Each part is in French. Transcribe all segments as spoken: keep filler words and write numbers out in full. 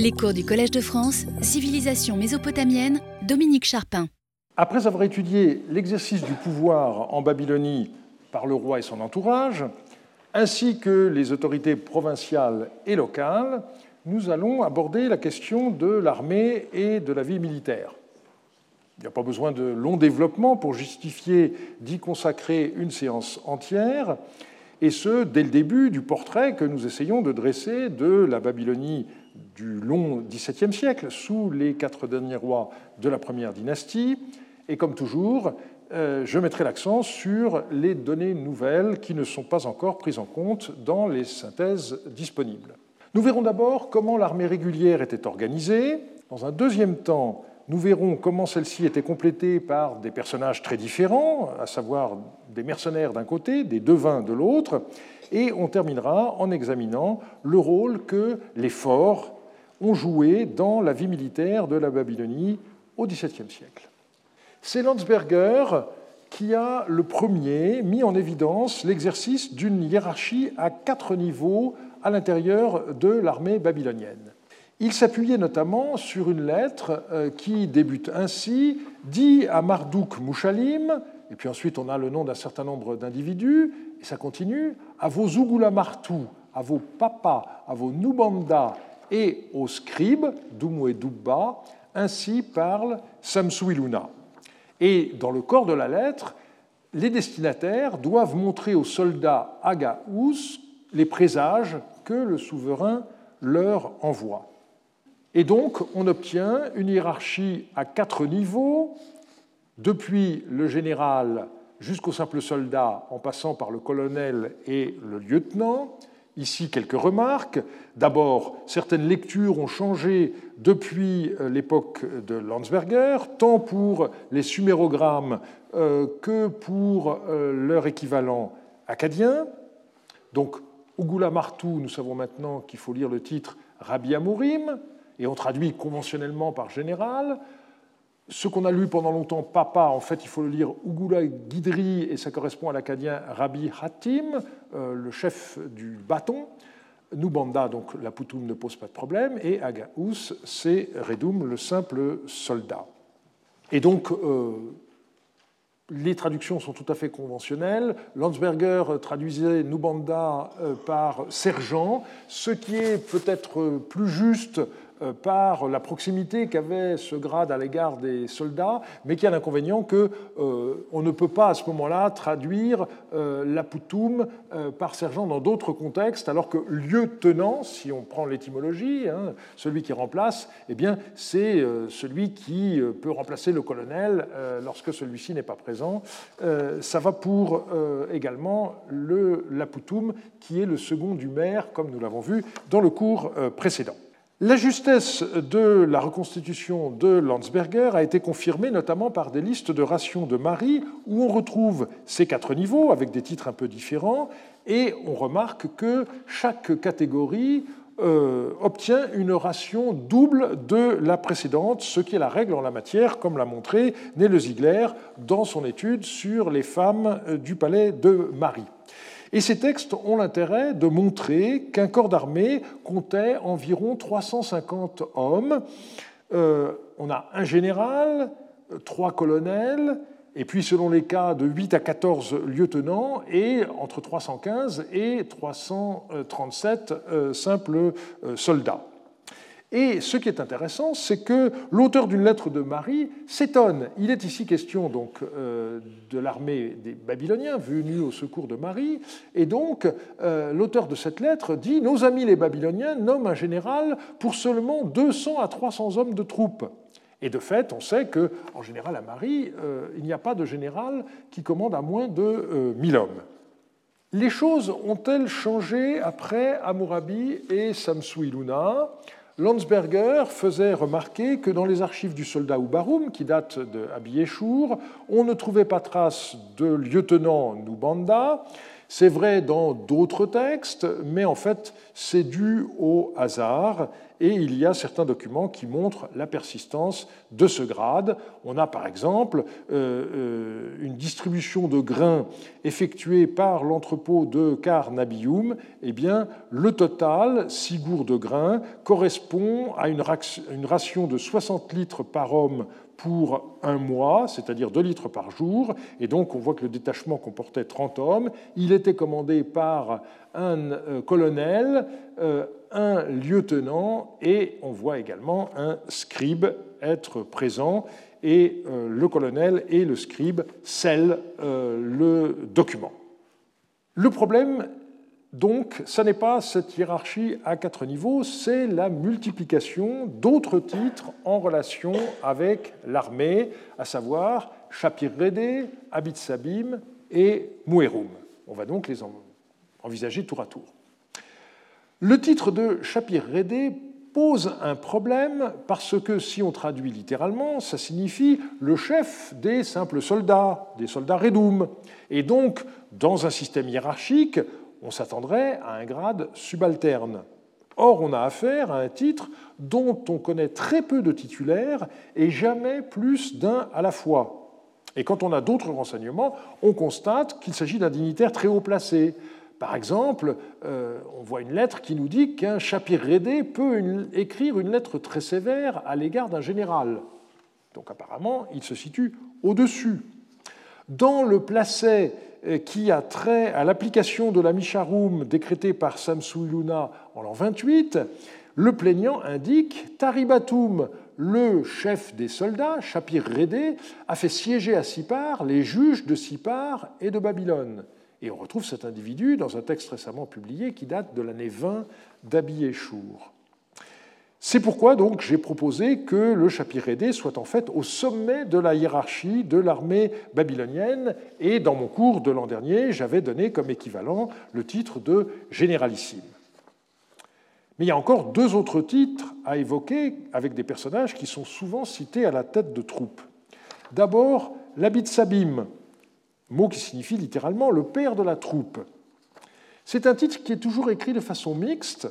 Les cours du Collège de France, Civilisation mésopotamienne, Dominique Charpin. Après avoir étudié l'exercice du pouvoir en Babylonie par le roi et son entourage, ainsi que les autorités provinciales et locales, nous allons aborder la question de l'armée et de la vie militaire. Il n'y a pas besoin de long développement pour justifier d'y consacrer une séance entière, et ce, dès le début du portrait que nous essayons de dresser de la Babylonie du long dix-septième siècle, sous les quatre derniers rois de la première dynastie. Et comme toujours, je mettrai l'accent sur les données nouvelles qui ne sont pas encore prises en compte dans les synthèses disponibles. Nous verrons d'abord comment l'armée régulière était organisée. Dans un deuxième temps, nous verrons comment celle-ci était complétée par des personnages très différents, à savoir des mercenaires d'un côté, des devins de l'autre, et on terminera en examinant le rôle que les forts ont joué dans la vie militaire de la Babylonie au dix-septième siècle. C'est Landsberger qui a le premier mis en évidence l'exercice d'une hiérarchie à quatre niveaux à l'intérieur de l'armée babylonienne. Il s'appuyait notamment sur une lettre qui débute ainsi, « Dit à Marduk Mouchalim », et puis ensuite on a le nom d'un certain nombre d'individus, et ça continue, « à vos Ougulamartou, à vos papas, à vos Nubanda et aux scribes, Doumou et Doubba, ainsi parle Samsuiluna ». Et dans le corps de la lettre, les destinataires doivent montrer aux soldats Agaous les présages que le souverain leur envoie. Et donc, on obtient une hiérarchie à quatre niveaux, depuis le général jusqu'au simple soldat, en passant par le colonel et le lieutenant. Ici, quelques remarques. D'abord, certaines lectures ont changé depuis l'époque de Landsberger, tant pour les sumérogrammes que pour leur équivalent acadien. Donc, Ougulamartu, nous savons maintenant qu'il faut lire le titre Rabbi Amourim, et on traduit conventionnellement par général. Ce qu'on a lu pendant longtemps, Papa, en fait, il faut le lire Ougula Guidri, et ça correspond à l'acadien Rabbi Hatim, euh, le chef du bâton. Nubanda, donc la Poutoum ne pose pas de problème, et Agaous, c'est Redoum, le simple soldat. Et donc, euh, les traductions sont tout à fait conventionnelles. Landsberger traduisait Nubanda par sergent, ce qui est peut-être plus juste par la proximité qu'avait ce grade à l'égard des soldats, mais qui a l'inconvénient qu'on euh, ne peut pas à ce moment-là traduire euh, la Poutoum euh, par sergent dans d'autres contextes, alors que lieutenant, si on prend l'étymologie, hein, celui qui remplace, eh bien, c'est euh, celui qui peut remplacer le colonel euh, lorsque celui-ci n'est pas présent. Euh, ça va pour euh, également le, la Poutoum, qui est le second du maire, comme nous l'avons vu dans le cours euh, précédent. La justesse de la reconstitution de Landsberger a été confirmée notamment par des listes de rations de Marie où on retrouve ces quatre niveaux avec des titres un peu différents et on remarque que chaque catégorie euh, obtient une ration double de la précédente, ce qui est la règle en la matière, comme l'a montré Nele Ziegler dans son étude sur les femmes du palais de Marie. Et ces textes ont l'intérêt de montrer qu'un corps d'armée comptait environ trois cent cinquante hommes. Euh, on a un général, trois colonels, et puis selon les cas de huit à quatorze lieutenants, et entre trois cent quinze et trois cent trente-sept euh, simples euh, soldats. Et ce qui est intéressant, c'est que l'auteur d'une lettre de Marie s'étonne. Il est ici question donc euh, de l'armée des Babyloniens venue au secours de Marie. Et donc, euh, l'auteur de cette lettre dit « Nos amis les Babyloniens nomment un général pour seulement deux cents à trois cents hommes de troupes ». Et de fait, on sait qu'en général à Marie, euh, il n'y a pas de général qui commande à moins de euh, mille hommes. Les choses ont-elles changé après Hammurabi et Samsuiluna ? Landsberger faisait remarquer que dans les archives du soldat Ubarum, qui date de Abiyeshour, on ne trouvait pas trace de lieutenant Nubanda, C'est vrai dans d'autres textes, mais en fait, c'est dû au hasard, et il y a certains documents qui montrent la persistance de ce grade. On a par exemple euh, une distribution de grains effectuée par l'entrepôt de Kar-Nabiyoum. Eh bien, le total, six gourds de grains, correspond à une ration de soixante litres par homme pour un mois, c'est-à-dire deux litres par jour. Et donc, on voit que le détachement comportait trente hommes. Il était commandé par un euh, colonel, euh, un lieutenant, et on voit également un scribe être présent, et euh, le colonel et le scribe scellent euh, le document. Le problème, donc, ce n'est pas cette hiérarchie à quatre niveaux, c'est la multiplication d'autres titres en relation avec l'armée, à savoir Shapir Redé, Abit Sabim et Muerum. On va donc les envisager tour à tour. Le titre de Shapir Redé pose un problème parce que, si on traduit littéralement, ça signifie le chef des simples soldats, des soldats Redoum. Et donc, dans un système hiérarchique, on s'attendrait à un grade subalterne. Or, on a affaire à un titre dont on connaît très peu de titulaires et jamais plus d'un à la fois. Et quand on a d'autres renseignements, on constate qu'il s'agit d'un dignitaire très haut placé. Par exemple, euh, on voit une lettre qui nous dit qu'un Shapir Redé peut une, écrire une lettre très sévère à l'égard d'un général. Donc apparemment, il se situe au-dessus. Dans le placet qui a trait à l'application de la Misharoum décrétée par Samsuiluna en l'an vingt-huit, le plaignant indique « Taribatum, le chef des soldats, Shapir Redé, a fait siéger à Sippar les juges de Sippar et de Babylone ». Et on retrouve cet individu dans un texte récemment publié qui date de l'année vingt d'Abiyeshour. C'est pourquoi donc j'ai proposé que le Shapir Redé soit en fait au sommet de la hiérarchie de l'armée babylonienne, et dans mon cours de l'an dernier, j'avais donné comme équivalent le titre de généralissime. Mais il y a encore deux autres titres à évoquer avec des personnages qui sont souvent cités à la tête de troupes. D'abord, l'Abit Sabim, mot qui signifie littéralement « le père de la troupe ». C'est un titre qui est toujours écrit de façon mixte,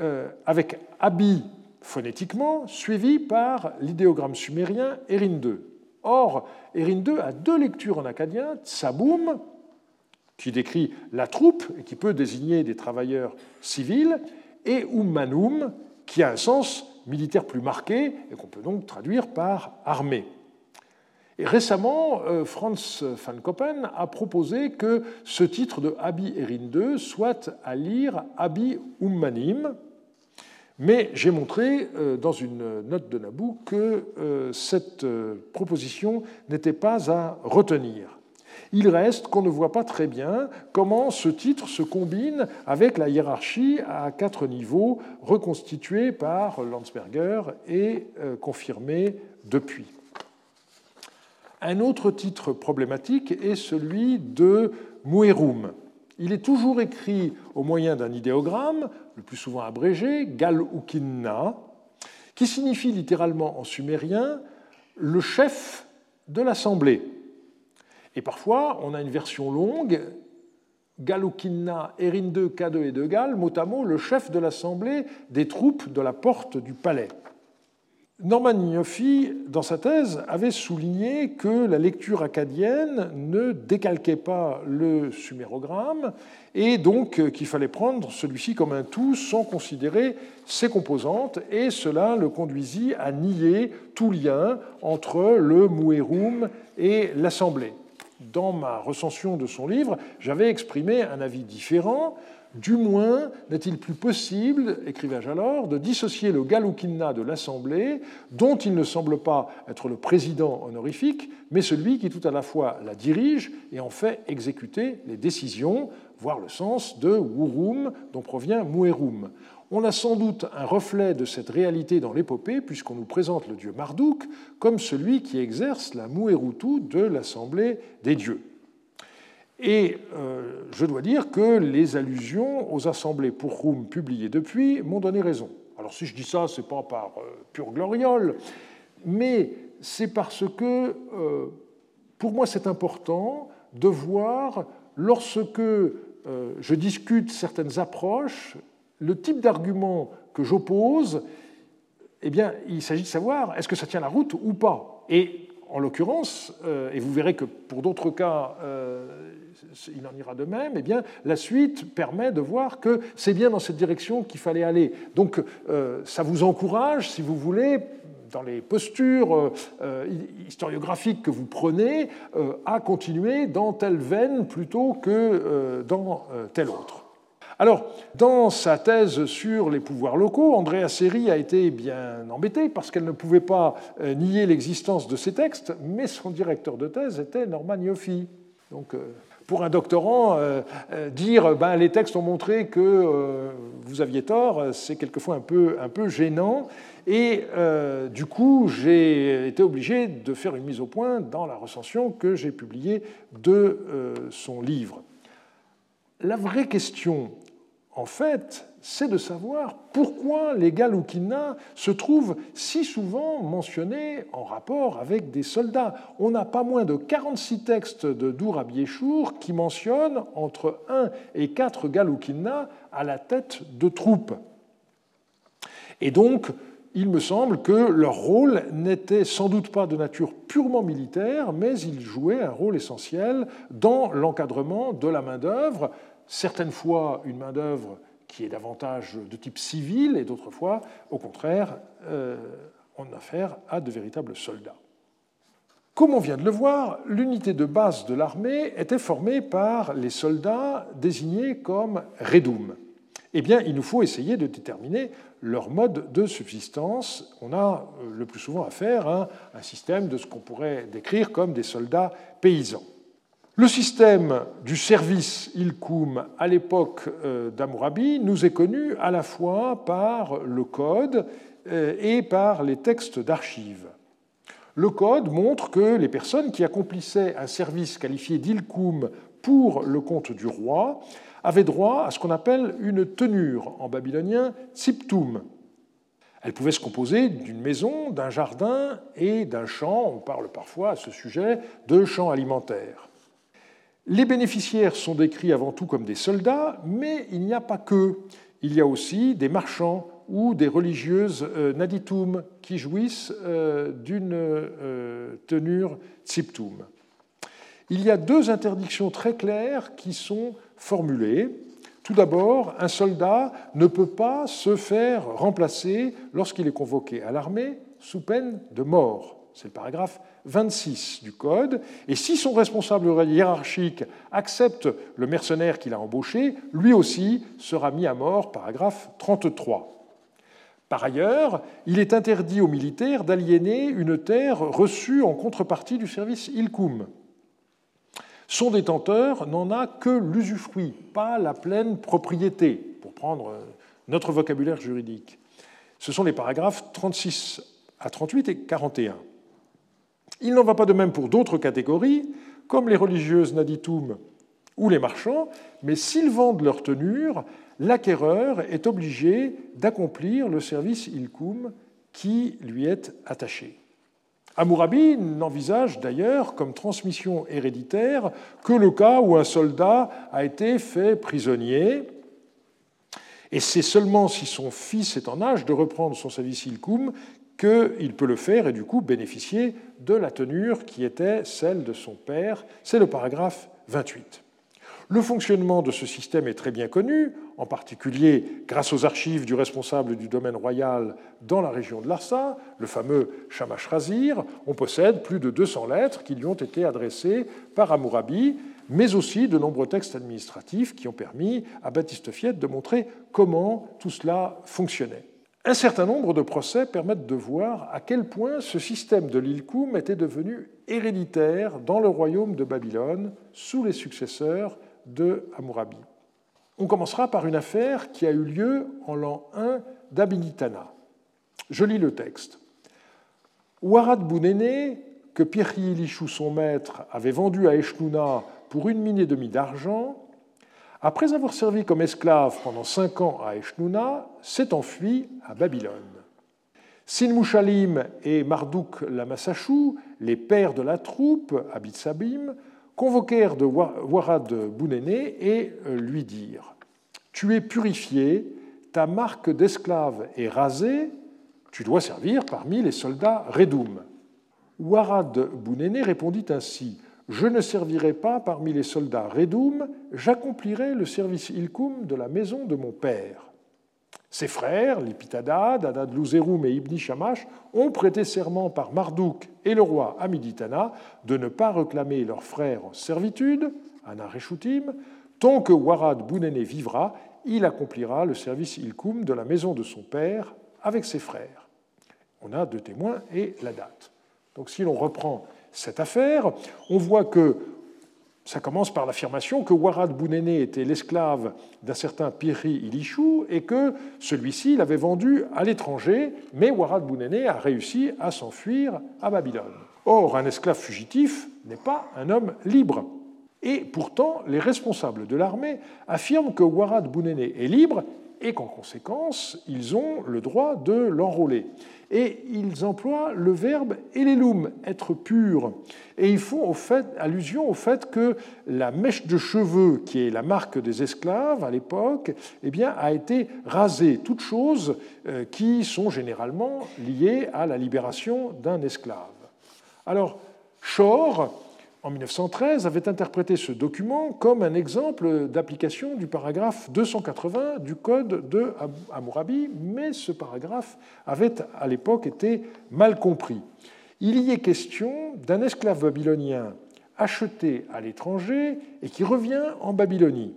euh, avec « abi » phonétiquement, suivi par l'idéogramme sumérien « Erin deux ». Or, « Erin deux » a deux lectures en akkadien, « tsaboum », qui décrit la troupe et qui peut désigner des travailleurs civils, et « ummanum », qui a un sens militaire plus marqué et qu'on peut donc traduire par « armée ». Et récemment, Franz van Koppen a proposé que ce titre de Abi Erin deux soit à lire Abi Ummanim, mais j'ai montré dans une note de Nabou que cette proposition n'était pas à retenir. Il reste qu'on ne voit pas très bien comment ce titre se combine avec la hiérarchie à quatre niveaux reconstituée par Landsberger et confirmée depuis. Un autre titre problématique est celui de Muerum. Il est toujours écrit au moyen d'un idéogramme, le plus souvent abrégé, Gal-Ukinna, qui signifie littéralement en sumérien le chef de l'assemblée. Et parfois, on a une version longue, Gal-Ukinna, Erin deux, K deux et deux Gal, mot à mot, le chef de l'assemblée des troupes de la porte du palais. Norman Yoffee, dans sa thèse, avait souligné que la lecture akkadienne ne décalquait pas le sumérogramme et donc qu'il fallait prendre celui-ci comme un tout sans considérer ses composantes, et cela le conduisit à nier tout lien entre le Muerum et l'Assemblée. Dans ma recension de son livre, j'avais exprimé un avis différent. Du moins, n'est-il plus possible, écrivais-je alors, de dissocier le Galukinna de l'Assemblée, dont il ne semble pas être le président honorifique, mais celui qui tout à la fois la dirige et en fait exécuter les décisions, voire le sens de Wurum, dont provient Muerum. On a sans doute un reflet de cette réalité dans l'épopée, puisqu'on nous présente le dieu Marduk comme celui qui exerce la Muerutu de l'Assemblée des dieux. Et euh, je dois dire que les allusions aux assemblées pour Roum publiées depuis m'ont donné raison. Alors si je dis ça, ce n'est pas par euh, pure gloriole, mais c'est parce que euh, pour moi c'est important de voir lorsque euh, je discute certaines approches, le type d'argument que j'oppose, eh bien, il s'agit de savoir est-ce que ça tient la route ou pas. Et en l'occurrence, euh, et vous verrez que pour d'autres cas, euh, il en ira de même, eh bien, la suite permet de voir que c'est bien dans cette direction qu'il fallait aller. Donc, euh, ça vous encourage, si vous voulez, dans les postures euh, historiographiques que vous prenez, euh, à continuer dans telle veine plutôt que euh, dans euh, telle autre. Alors, dans sa thèse sur les pouvoirs locaux, Andréa Seri a été bien embêtée parce qu'elle ne pouvait pas euh, nier l'existence de ces textes, mais son directeur de thèse était Norman Yoffee. Donc, euh, pour un doctorant, euh, euh, dire ben, « les textes ont montré que euh, vous aviez tort », c'est quelquefois un peu, un peu gênant. Et euh, du coup, j'ai été obligé de faire une mise au point dans la recension que j'ai publiée de euh, son livre. La vraie question, en fait, c'est de savoir pourquoi les Galoukina se trouvent si souvent mentionnés en rapport avec des soldats. On n'a pas moins de quarante-six textes de Dour Abiyeshour qui mentionnent entre un et quatre Galoukina à la tête de troupes. Et donc, il me semble que leur rôle n'était sans doute pas de nature purement militaire, mais ils jouaient un rôle essentiel dans l'encadrement de la main-d'œuvre, certaines fois une main-d'œuvre qui est davantage de type civil, et d'autres fois, au contraire, euh, on a affaire à de véritables soldats. Comme on vient de le voir, l'unité de base de l'armée était formée par les soldats désignés comme redoum. Eh bien, il nous faut essayer de déterminer leur mode de subsistance. On a le plus souvent affaire à un système de ce qu'on pourrait décrire comme des soldats paysans. Le système du service ilkoum à l'époque d'Hammurabi nous est connu à la fois par le code et par les textes d'archives. Le code montre que les personnes qui accomplissaient un service qualifié d'ilkoum pour le compte du roi avaient droit à ce qu'on appelle une tenure, en babylonien tsiptoum. Elle pouvait se composer d'une maison, d'un jardin et d'un champ. On parle parfois à ce sujet de champs alimentaires. Les bénéficiaires sont décrits avant tout comme des soldats, mais il n'y a pas qu'eux. Il y a aussi des marchands ou des religieuses naditum qui jouissent d'une tenure tsiptoum. Il y a deux interdictions très claires qui sont formulées. Tout d'abord, un soldat ne peut pas se faire remplacer lorsqu'il est convoqué à l'armée sous peine de mort. C'est le paragraphe vingt-six du Code. Et si son responsable hiérarchique accepte le mercenaire qu'il a embauché, lui aussi sera mis à mort, paragraphe trente-trois. Par ailleurs, il est interdit aux militaires d'aliéner une terre reçue en contrepartie du service ilkoum. Son détenteur n'en a que l'usufruit, pas la pleine propriété, pour prendre notre vocabulaire juridique. Ce sont les paragraphes trente-six à trente-huit et quarante et un. Il n'en va pas de même pour d'autres catégories, comme les religieuses naditum ou les marchands, mais s'ils vendent leur tenure, l'acquéreur est obligé d'accomplir le service ilkoum qui lui est attaché. Hammurabi n'envisage d'ailleurs comme transmission héréditaire que le cas où un soldat a été fait prisonnier, et c'est seulement si son fils est en âge de reprendre son service ilkoum qu'il peut le faire et du coup bénéficier de la tenure qui était celle de son père. C'est le paragraphe vingt-huit. Le fonctionnement de ce système est très bien connu, en particulier grâce aux archives du responsable du domaine royal dans la région de Larsa, le fameux Shamashrazir. On possède plus de deux cents lettres qui lui ont été adressées par Hammurabi, mais aussi de nombreux textes administratifs qui ont permis à Baptiste Fiette de montrer comment tout cela fonctionnait. Un certain nombre de procès permettent de voir à quel point ce système de l'ilkoum était devenu héréditaire dans le royaume de Babylone sous les successeurs de Hammurabi. On commencera par une affaire qui a eu lieu en l'an un d'Amiditana. Je lis le texte. « Warad-bunene, que Piri Elishou, son maître, avait vendu à Eshnouna pour une mine et demie d'argent, après avoir servi comme esclave pendant cinq ans à Eshnouna, s'est enfui à Babylone. Sinmouchalim et Marduk Lamassachu, les pères de la troupe, Abit Sabim, convoquèrent de Warad-bunene et lui dirent « Tu es purifié, ta marque d'esclave est rasée, tu dois servir parmi les soldats Redoum. » Warad-bunene répondit ainsi « Je ne servirai pas parmi les soldats Redoum, j'accomplirai le service Ilkoum de la maison de mon père. » Ses frères, Lipitadad, Adad-Louzeroum et Ibni Shamash, ont prêté serment par Marduk et le roi Amiditana de ne pas réclamer leurs frères en servitude, Anareshutim. Tant que Warad-bunene vivra, il accomplira le service Ilkoum de la maison de son père avec ses frères. On a deux témoins et la date. Donc si l'on reprend cette affaire, on voit que ça commence par l'affirmation que Warad-bunene était l'esclave d'un certain Piri Elishou et que celui-ci l'avait vendu à l'étranger, mais Warad-bunene a réussi à s'enfuir à Babylone. Or, un esclave fugitif n'est pas un homme libre. Et pourtant, les responsables de l'armée affirment que Warad-bunene est libre et qu'en conséquence, ils ont le droit de l'enrôler. Et ils emploient le verbe « elelum », être pur. Et ils font au fait, allusion au fait que la mèche de cheveux, qui est la marque des esclaves à l'époque, eh bien, a été rasée, toutes choses qui sont généralement liées à la libération d'un esclave. Alors, Shor, en mille neuf cent treize, avait interprété ce document comme un exemple d'application du paragraphe deux cent quatre-vingts du Code de Hammurabi, mais ce paragraphe avait à l'époque été mal compris. Il y est question d'un esclave babylonien acheté à l'étranger et qui revient en Babylonie.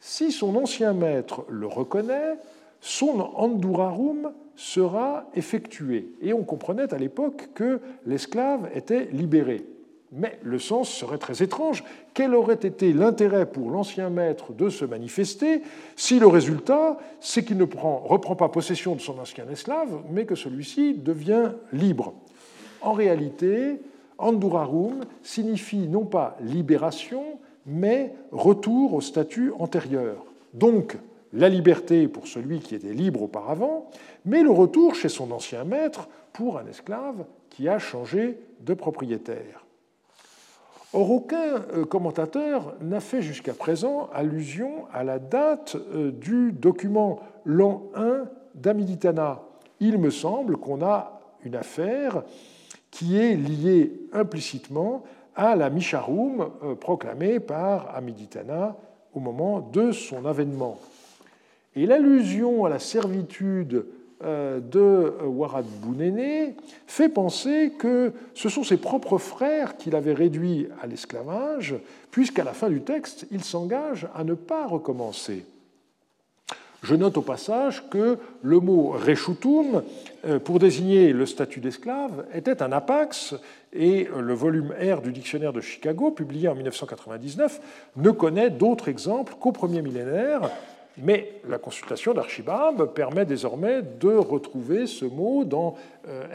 Si son ancien maître le reconnaît, son Andurarum sera effectué. Et on comprenait à l'époque que l'esclave était libéré. Mais le sens serait très étrange. Quel aurait été l'intérêt pour l'ancien maître de se manifester si le résultat, c'est qu'il ne prend, reprend pas possession de son ancien esclave, mais que celui-ci devient libre? En réalité, Andurarum signifie non pas libération, mais retour au statut antérieur. Donc, la liberté pour celui qui était libre auparavant, mais le retour chez son ancien maître pour un esclave qui a changé de propriétaire. Or, aucun commentateur n'a fait jusqu'à présent allusion à la date du document l'an un d'Amiditana. Il me semble qu'on a une affaire qui est liée implicitement à la Misharoum proclamée par Amiditana au moment de son avènement. Et l'allusion à la servitude de Warad-bunene fait penser que ce sont ses propres frères qui l'avaient réduit à l'esclavage, puisqu'à la fin du texte, il s'engage à ne pas recommencer. Je note au passage que le mot « reshutum » pour désigner le statut d'esclave était un apax, et le volume R du dictionnaire de Chicago, publié en mille neuf cent quatre-vingt-dix-neuf, ne connaît d'autres exemples qu'au premier millénaire. Mais la consultation d'Archibab permet désormais de retrouver ce mot dans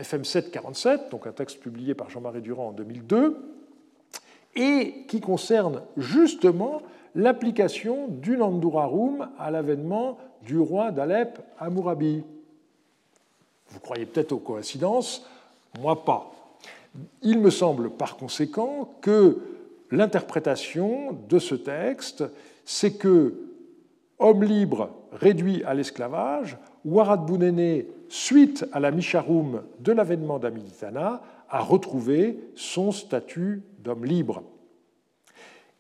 F M sept quarante-sept, donc un texte publié par Jean-Marie Durand en deux mille deux, et qui concerne justement l'application du Nandurarum à l'avènement du roi d'Alep, Hammurabi. Vous croyez peut-être aux coïncidences, moi pas. Il me semble par conséquent que l'interprétation de ce texte, c'est que homme libre réduit à l'esclavage, Warad-bunene, suite à la Misharoum de l'avènement d'Amiditana, a retrouvé son statut d'homme libre.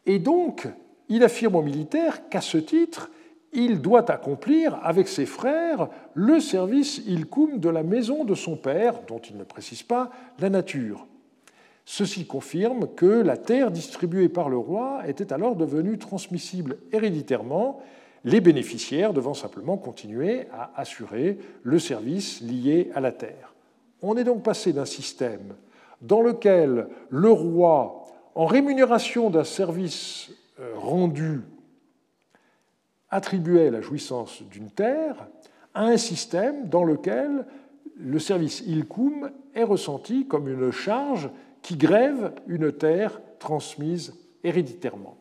Et donc, il affirme aux militaires qu'à ce titre, il doit accomplir avec ses frères le service ilkoum de la maison de son père, dont il ne précise pas la nature. Ceci confirme que la terre distribuée par le roi était alors devenue transmissible héréditairement. Les bénéficiaires devant simplement continuer à assurer le service lié à la terre. On est donc passé d'un système dans lequel le roi, en rémunération d'un service rendu, attribuait la jouissance d'une terre, à un système dans lequel le service ilkoum est ressenti comme une charge qui grève une terre transmise héréditairement.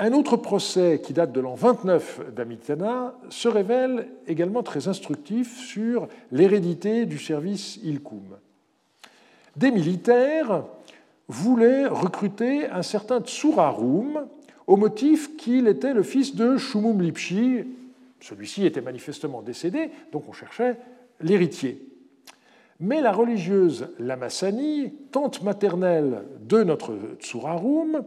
Un autre procès qui date de l'an vingt-neuf d'Amiditana se révèle également très instructif sur l'hérédité du service ilkoum. Des militaires voulait recruter un certain Tsouraroum au motif qu'il était le fils de Shumum Lipshi. Celui-ci était manifestement décédé, donc on cherchait l'héritier. Mais la religieuse Lamassani, tante maternelle de notre Tsouraroum,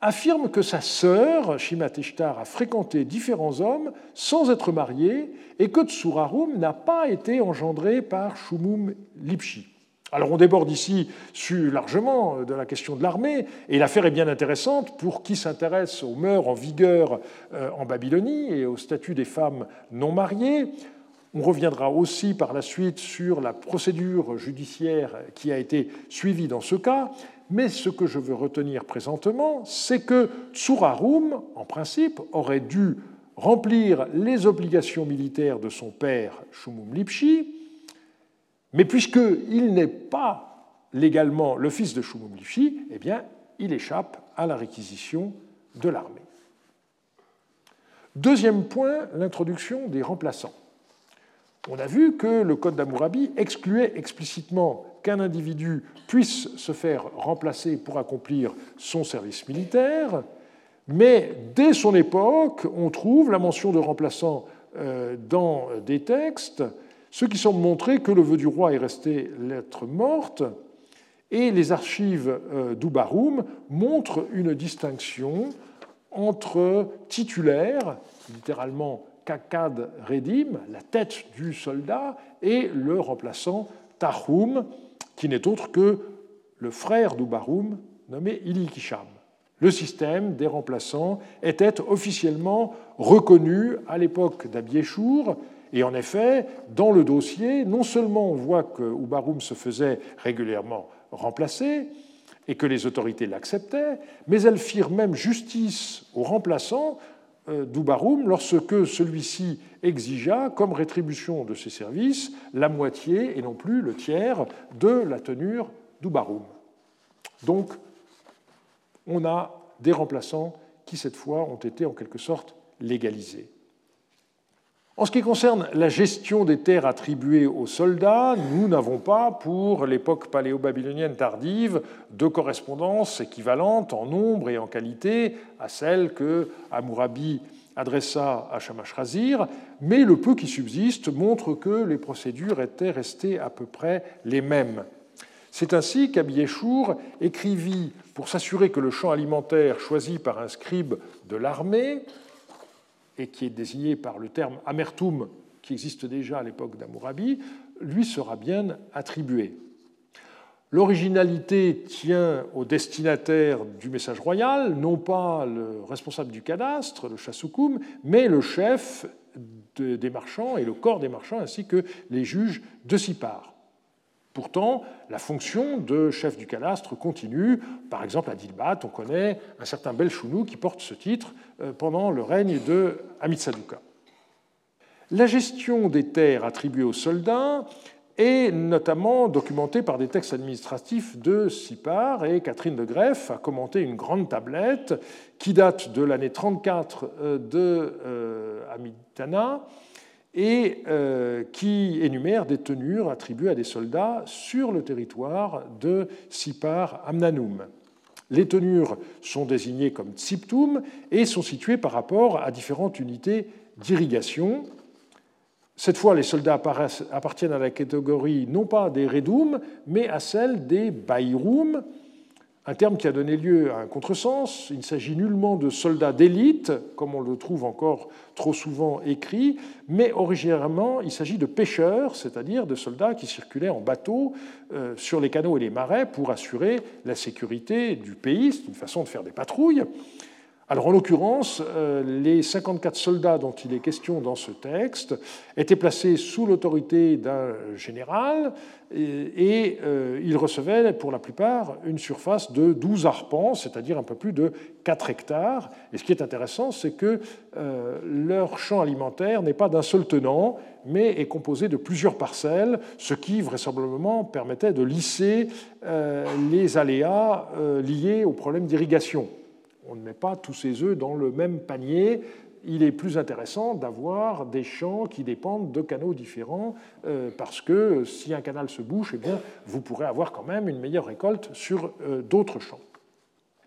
affirme que sa sœur, Shimat Ishtar, a fréquenté différents hommes sans être mariée et que Tsouraroum n'a pas été engendré par Shumum Lipshi. Alors on déborde ici largement de la question de l'armée, et l'affaire est bien intéressante pour qui s'intéresse aux mœurs en vigueur en Babylonie et au statut des femmes non mariées. On reviendra aussi par la suite sur la procédure judiciaire qui a été suivie dans ce cas, mais ce que je veux retenir présentement, c'est que Tsouraroum, en principe, aurait dû remplir les obligations militaires de son père Shumum Lipshi. Mais puisqu'il n'est pas légalement le fils de Shumum Lipshi, eh bien, il échappe à la réquisition de l'armée. Deuxième point, l'introduction des remplaçants. On a vu que le Code d'Hammurabi excluait explicitement qu'un individu puisse se faire remplacer pour accomplir son service militaire, mais dès son époque, on trouve la mention de remplaçant dans des textes, ce qui semble montrer que le vœu du roi est resté lettre morte, et les archives d'Ubarum montrent une distinction entre titulaire, littéralement Kakad Redim, la tête du soldat, et le remplaçant Tahum, qui n'est autre que le frère d'Ubarum, nommé Ilikisham. Le système des remplaçants était officiellement reconnu à l'époque d'Abiyeshour. Et en effet, dans le dossier, non seulement on voit que Ubarum se faisait régulièrement remplacer et que les autorités l'acceptaient, mais elles firent même justice aux remplaçants d'Ubarum lorsque celui-ci exigea, comme rétribution de ses services, la moitié et non plus le tiers de la tenure d'Ubarum. Donc, on a des remplaçants qui, cette fois, ont été en quelque sorte légalisés. En ce qui concerne la gestion des terres attribuées aux soldats, nous n'avons pas, pour l'époque paléo-babylonienne tardive, de correspondance équivalente en nombre et en qualité à celle que Hammurabi adressa à Shamashrazir, mais le peu qui subsiste montre que les procédures étaient restées à peu près les mêmes. C'est ainsi qu'Abiyeshour écrivit, pour s'assurer que le champ alimentaire choisi par un scribe de l'armée et qui est désigné par le terme amertum, qui existe déjà à l'époque d'Hammurabi, lui sera bien attribué. L'originalité tient au destinataire du message royal, non pas le responsable du cadastre, le chassukum, mais le chef de, des marchands et le corps des marchands, ainsi que les juges de Sipar. Pourtant, la fonction de chef du cadastre continue. Par exemple, à Dilbat, on connaît un certain Belchounou qui porte ce titre pendant le règne de Ammitsadouka. La gestion des terres attribuées aux soldats est notamment documentée par des textes administratifs de Sipar, et Catherine de Greff a commenté une grande tablette qui date de l'année trente-quatre de Amiditana, et euh, qui énumère des tenures attribuées à des soldats sur le territoire de Sipar Amnanum. Les tenures sont désignées comme tsiptum et sont situées par rapport à différentes unités d'irrigation. Cette fois, les soldats appartiennent à la catégorie non pas des redoum, mais à celle des bairoum, un terme qui a donné lieu à un contresens. Il ne s'agit nullement de soldats d'élite, comme on le trouve encore trop souvent écrit, mais originairement, il s'agit de pêcheurs, c'est-à-dire de soldats qui circulaient en bateau euh, sur les canaux et les marais pour assurer la sécurité du pays. C'est une façon de faire des patrouilles. Alors, en l'occurrence, euh, les cinquante-quatre soldats dont il est question dans ce texte étaient placés sous l'autorité d'un général et, et euh, ils recevaient pour la plupart une surface de douze arpents, c'est-à-dire un peu plus de quatre hectares. Et ce qui est intéressant, c'est que euh, leur champ alimentaire n'est pas d'un seul tenant, mais est composé de plusieurs parcelles, ce qui vraisemblablement permettait de lisser euh, les aléas euh, liés aux problèmes d'irrigation. On ne met pas tous ses œufs dans le même panier, il est plus intéressant d'avoir des champs qui dépendent de canaux différents, euh, parce que si un canal se bouche, eh bien, vous pourrez avoir quand même une meilleure récolte sur euh, d'autres champs.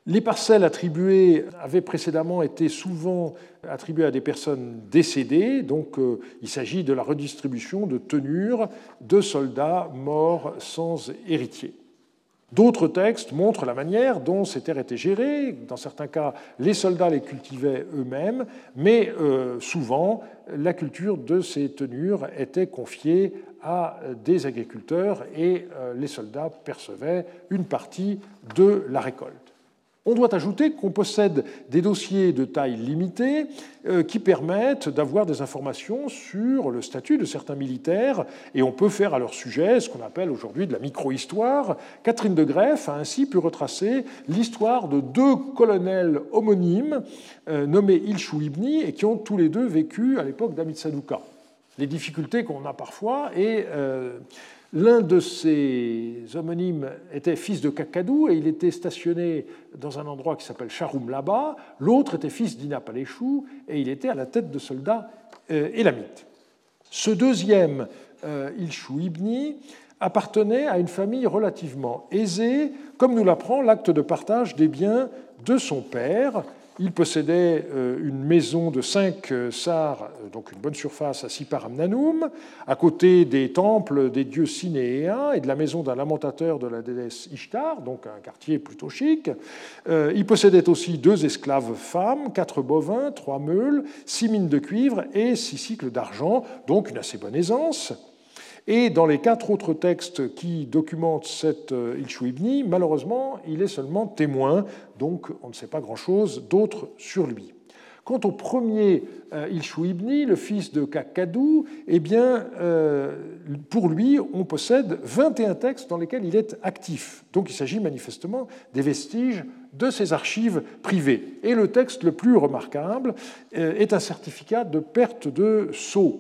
Les parcelles attribuées avaient précédemment été souvent attribuées à des personnes décédées, donc euh, il s'agit de la redistribution de tenures de soldats morts sans héritier. D'autres textes montrent la manière dont ces terres étaient gérées. Dans certains cas, les soldats les cultivaient eux-mêmes, mais euh, souvent, la culture de ces tenures était confiée à des agriculteurs et euh, les soldats percevaient une partie de la récolte. On doit ajouter qu'on possède des dossiers de taille limitée qui permettent d'avoir des informations sur le statut de certains militaires, et on peut faire à leur sujet ce qu'on appelle aujourd'hui de la microhistoire. Catherine de Greff a ainsi pu retracer l'histoire de deux colonels homonymes nommés Ilchouibni et qui ont tous les deux vécu à l'époque d'Amid Saduqa. Les difficultés qu'on a parfois et... Euh, L'un de ces homonymes était fils de Kakadou et il était stationné dans un endroit qui s'appelle Charoum-Laba. L'autre était fils d'Inap Aleshou et il était à la tête de soldats euh, élamites. Ce deuxième, euh, Ilchouibni, appartenait à une famille relativement aisée, comme nous l'apprend l'acte de partage des biens de son père. Il possédait une maison de cinq sars, donc une bonne surface à Sipar Amnanum, à côté des temples des dieux sinéens et de la maison d'un lamentateur de la déesse Ishtar, donc un quartier plutôt chic. Il possédait aussi deux esclaves femmes, quatre bovins, trois meules, six mines de cuivre et six cycles d'argent, donc une assez bonne aisance. Et dans les quatre autres textes qui documentent cet Ilchouibni, malheureusement, il est seulement témoin, donc on ne sait pas grand-chose d'autre sur lui. Quant au premier Ilchouibni, le fils de Kakadou, eh bien, euh, pour lui, on possède vingt et un textes dans lesquels il est actif. Donc il s'agit manifestement des vestiges de ses archives privées. Et le texte le plus remarquable est un certificat de perte de sceau.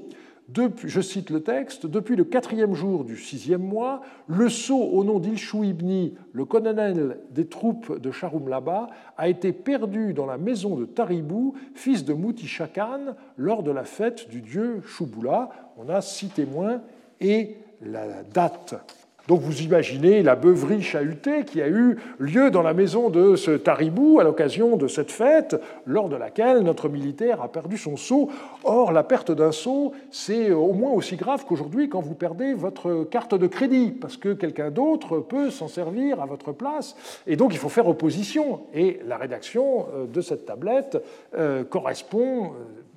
Depuis, je cite le texte, « Depuis le quatrième jour du sixième mois, le sceau au nom d'Ilchouibni, le colonel des troupes de Charoum-Laba, a été perdu dans la maison de Taribou, fils de Mouti-Chakan, lors de la fête du dieu Chouboula. » On a six témoins et la date. Donc vous imaginez la beuverie chahutée qui a eu lieu dans la maison de ce Taribou à l'occasion de cette fête, lors de laquelle notre militaire a perdu son sceau. Or, la perte d'un sceau, c'est au moins aussi grave qu'aujourd'hui quand vous perdez votre carte de crédit, parce que quelqu'un d'autre peut s'en servir à votre place, et donc il faut faire opposition. Et la rédaction de cette tablette euh, correspond,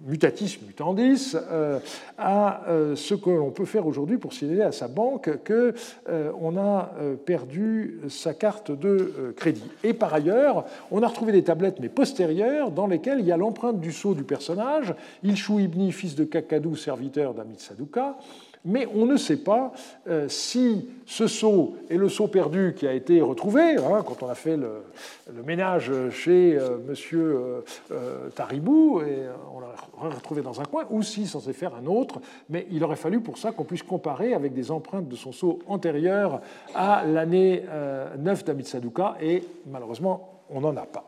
mutatis mutandis, euh, à euh, ce que l'on peut faire aujourd'hui pour signaler à sa banque que... Euh, on a perdu sa carte de crédit. Et par ailleurs, on a retrouvé des tablettes, mais postérieures, dans lesquelles il y a l'empreinte du sceau du personnage, Ilchouibni, fils de Kakadou, serviteur d'Amid Saduqa, mais on ne sait pas euh, si ce sceau est le sceau perdu qui a été retrouvé, hein, quand on a fait le, le ménage chez euh, monsieur euh, Taribou, et on l'a retrouvé dans un coin, ou si censé faire un autre, mais il aurait fallu pour ça qu'on puisse comparer avec des empreintes de son sceau antérieur à l'année euh, neuf d'Amid Saduqa, et malheureusement, on n'en a pas.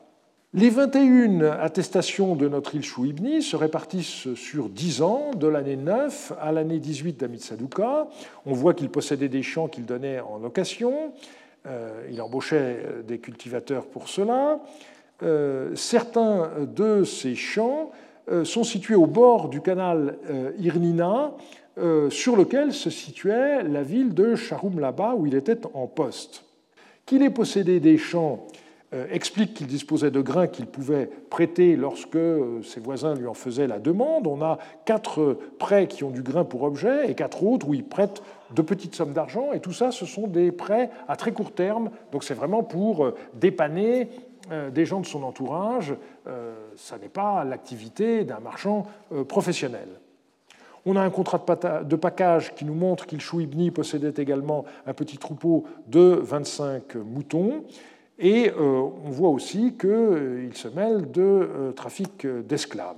Les vingt et une attestations de notre Ilchouibni se répartissent sur dix ans, de l'année neuf à l'année dix-huit d'Amid Saduqa. On voit qu'il possédait des champs qu'il donnait en location. Euh, il embauchait des cultivateurs pour cela. Euh, certains de ces champs euh, sont situés au bord du canal euh, Irnina, euh, sur lequel se situait la ville de Charoum-Laba, où il était en poste. Qu'il ait possédé des champs explique qu'il disposait de grains qu'il pouvait prêter lorsque ses voisins lui en faisaient la demande. On a quatre prêts qui ont du grain pour objet et quatre autres où il prête de petites sommes d'argent. Et tout ça, ce sont des prêts à très court terme. Donc c'est vraiment pour dépanner des gens de son entourage. Ça n'est pas l'activité d'un marchand professionnel. On a un contrat de package qui nous montre qu'Ilchouibni possédait également un petit troupeau de vingt-cinq moutons. Et euh, on voit aussi qu'il se mêle de euh, trafic d'esclaves.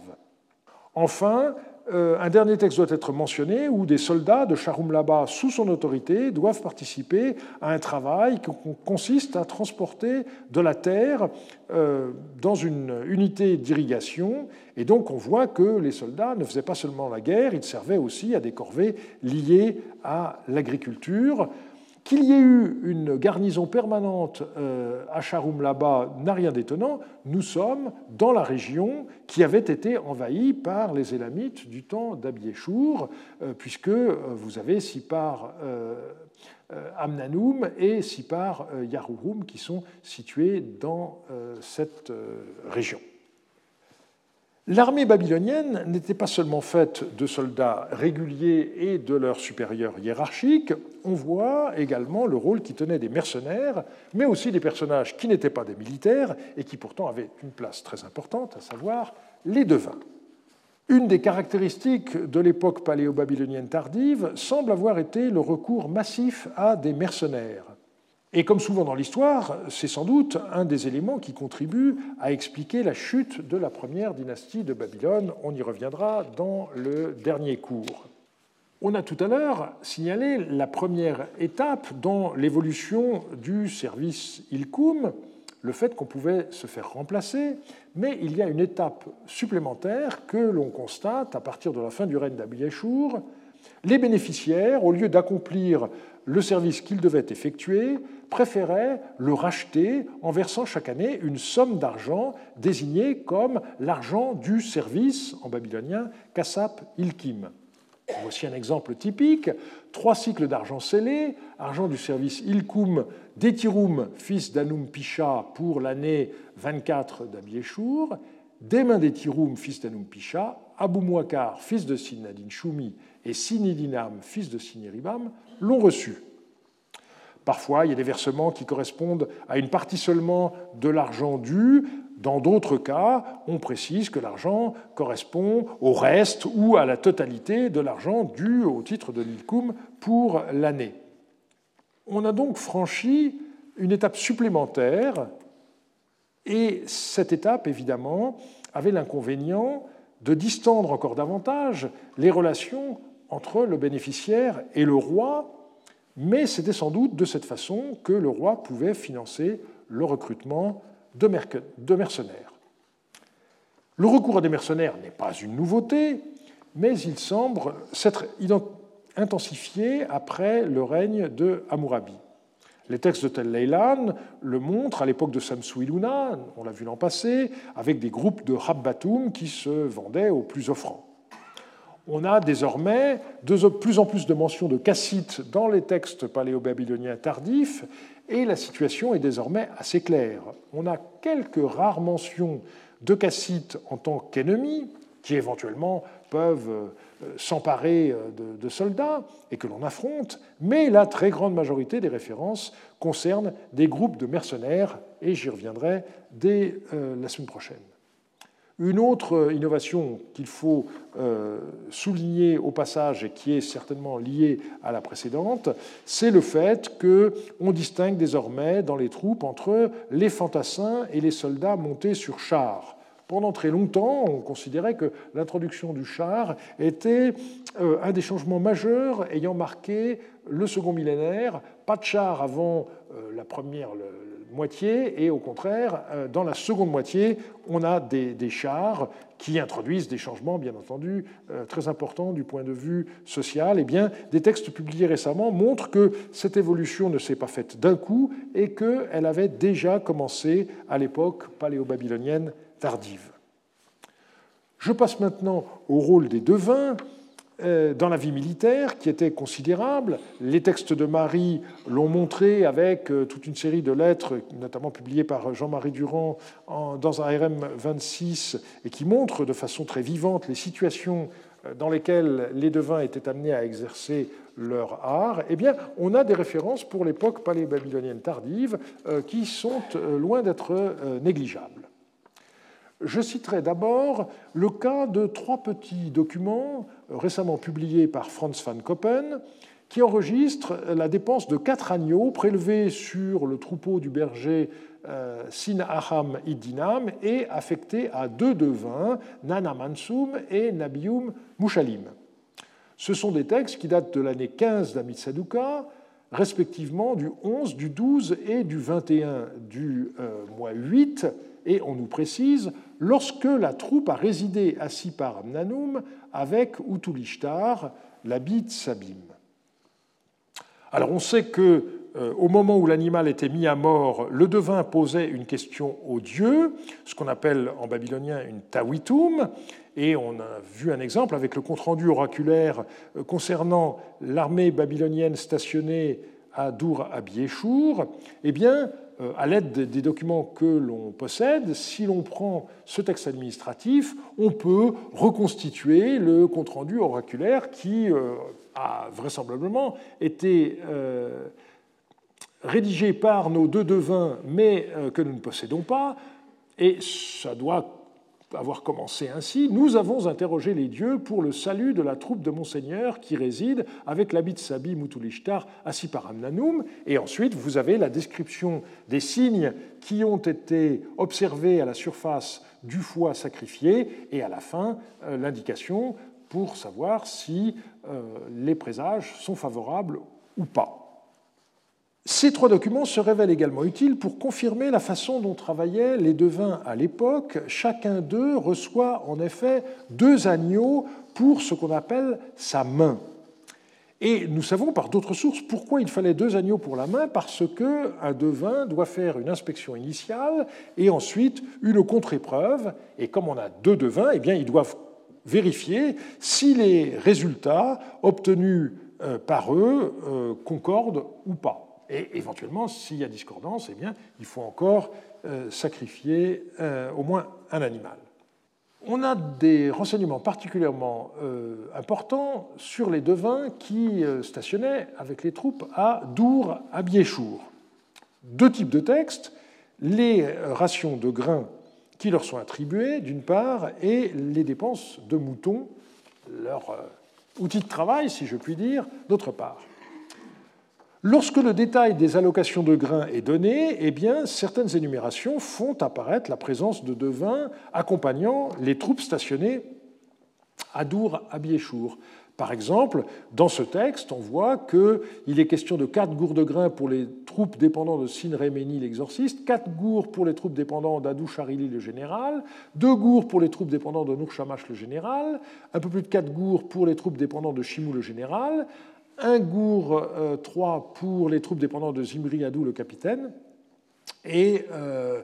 Enfin, euh, un dernier texte doit être mentionné où des soldats de Charoum-Laba, sous son autorité, doivent participer à un travail qui consiste à transporter de la terre euh, dans une unité d'irrigation. Et donc on voit que les soldats ne faisaient pas seulement la guerre, ils servaient aussi à des corvées liées à l'agriculture. Qu'il y ait eu une garnison permanente à Charoum-Laba n'a rien d'étonnant. Nous sommes dans la région qui avait été envahie par les Élamites du temps d'Abiyeshour, puisque vous avez Sipar Amnanum et Sipar Yarouroum qui sont situés dans cette région. L'armée babylonienne n'était pas seulement faite de soldats réguliers et de leurs supérieurs hiérarchiques, on voit également le rôle qui tenait des mercenaires, mais aussi des personnages qui n'étaient pas des militaires et qui pourtant avaient une place très importante, à savoir les devins. Une des caractéristiques de l'époque paléo-babylonienne tardive semble avoir été le recours massif à des mercenaires. Et comme souvent dans l'histoire, c'est sans doute un des éléments qui contribue à expliquer la chute de la première dynastie de Babylone. On y reviendra dans le dernier cours. On a tout à l'heure signalé la première étape dans l'évolution du service Ilkoum, le fait qu'on pouvait se faire remplacer, mais il y a une étape supplémentaire que l'on constate à partir de la fin du règne d'Abiyeshour. Les bénéficiaires, au lieu d'accomplir le service qu'ils devaient effectuer, préféraient le racheter en versant chaque année une somme d'argent désignée comme l'argent du service, en babylonien, kassap ilkim. Voici un exemple typique. Trois cycles d'argent scellés, argent du service ilkum d'Etirum, fils d'Anum Pisha, pour l'année vingt-quatre d'Abiyeshour, Demin d'Etirum, fils d'Anum Pisha, Abou Mouakar, fils de Sinadin Shumi, et Sinidinam, fils de Siniribam, l'ont reçu. Parfois, il y a des versements qui correspondent à une partie seulement de l'argent dû. Dans d'autres cas, on précise que l'argent correspond au reste ou à la totalité de l'argent dû au titre de l'Ilkoum pour l'année. On a donc franchi une étape supplémentaire, et cette étape, évidemment, avait l'inconvénient de distendre encore davantage les relations entre le bénéficiaire et le roi, mais c'était sans doute de cette façon que le roi pouvait financer le recrutement de, merc- de mercenaires. Le recours à des mercenaires n'est pas une nouveauté, mais il semble s'être ident- intensifié après le règne de Hammurabi. Les textes de Tel Leilan le montrent à l'époque de Samsuiluna, on l'a vu l'an passé, avec des groupes de Rabbatum qui se vendaient aux plus offrants. On a désormais de plus en plus de mentions de cassites dans les textes paléo-babyloniens tardifs, et la situation est désormais assez claire. On a quelques rares mentions de cassites en tant qu'ennemis, qui éventuellement peuvent s'emparer de soldats et que l'on affronte, mais la très grande majorité des références concernent des groupes de mercenaires, et j'y reviendrai dès euh, la semaine prochaine. Une autre innovation qu'il faut euh, souligner au passage et qui est certainement liée à la précédente, c'est le fait qu'on distingue désormais dans les troupes entre les fantassins et les soldats montés sur chars. Pendant très longtemps, on considérait que l'introduction du char était un des changements majeurs ayant marqué le second millénaire. Pas de char avant la première moitié, et au contraire, dans la seconde moitié, on a des, des chars qui introduisent des changements, bien entendu, très importants du point de vue social. Eh bien, des textes publiés récemment montrent que cette évolution ne s'est pas faite d'un coup et qu'elle avait déjà commencé à l'époque paléo-babylonienne tardive. Je passe maintenant au rôle des devins dans la vie militaire, qui était considérable. Les textes de Marie l'ont montré avec toute une série de lettres, notamment publiées par Jean-Marie Durand dans un R M vingt-six, et qui montrent de façon très vivante les situations dans lesquelles les devins étaient amenés à exercer leur art. Eh bien, on a des références pour l'époque paléo-babylonienne tardive qui sont loin d'être négligeables. Je citerai d'abord le cas de trois petits documents récemment publiés par Franz van Koppen qui enregistrent la dépense de quatre agneaux prélevés sur le troupeau du berger Sinaham Iddinam et affecté à deux devins, Nana Mansoum et Nabium Mouchalim. Ce sont des textes qui datent de l'année quinze d'Amid Sadouka, respectivement du onze, du douze et du vingt et un du euh, mois huit, et on nous précise « lorsque la troupe a résidé à Sipar Amnanum avec Utulishtar, l'Abit Sabim ». Alors on sait que au moment où l'animal était mis à mort, le devin posait une question au dieu, ce qu'on appelle en babylonien une tawitum, et on a vu un exemple avec le compte-rendu oraculaire concernant l'armée babylonienne stationnée à Dour Abiyeshour. Eh bien, à l'aide des documents que l'on possède, si l'on prend ce texte administratif, on peut reconstituer le compte-rendu oraculaire qui a vraisemblablement été Euh, rédigé par nos deux devins, mais que nous ne possédons pas, et ça doit avoir commencé ainsi. Nous avons interrogé les dieux pour le salut de la troupe de Monseigneur qui réside avec l'Abit Sabim Utulishtar à Sipar Amnanum. Et ensuite, vous avez la description des signes qui ont été observés à la surface du foie sacrifié, et à la fin, l'indication pour savoir si les présages sont favorables ou pas. Ces trois documents se révèlent également utiles pour confirmer la façon dont travaillaient les devins à l'époque. Chacun d'eux reçoit en effet deux agneaux pour ce qu'on appelle sa main. Et nous savons par d'autres sources pourquoi il fallait deux agneaux pour la main, parce qu'un devin doit faire une inspection initiale et ensuite une contre-épreuve. Et comme on a deux devins, eh bien, ils doivent vérifier si les résultats obtenus par eux concordent ou pas. Et éventuellement, s'il y a discordance, eh bien, il faut encore sacrifier au moins un animal. On a des renseignements particulièrement importants sur les devins qui stationnaient avec les troupes à Dour Abiyeshour. Deux types de textes, les rations de grains qui leur sont attribuées, d'une part, et les dépenses de moutons, leur outil de travail, si je puis dire, d'autre part. Lorsque le détail des allocations de grains est donné, eh bien, certaines énumérations font apparaître la présence de devins accompagnant les troupes stationnées à Dour Abiyeshour. Par exemple, dans ce texte, on voit qu'il est question de quatre gourds de grains pour les troupes dépendant de Sin-Réméni l'exorciste, quatre gourds pour les troupes dépendant d'Adou-Charili le général, deux gourds pour les troupes dépendant de Nour-Shamash le général, un peu plus de quatre gourds pour les troupes dépendant de Shimou le général, un gour euh, trois pour les troupes dépendantes de Zimri Adou, le capitaine, et euh,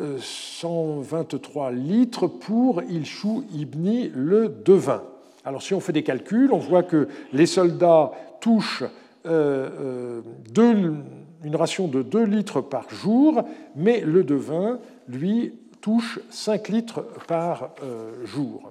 euh, cent vingt-trois litres pour Ilchouibni, le devin. Alors, si on fait des calculs, on voit que les soldats touchent euh, euh, deux, une ration de deux litres par jour, mais le devin, lui, touche cinq litres par euh, jour.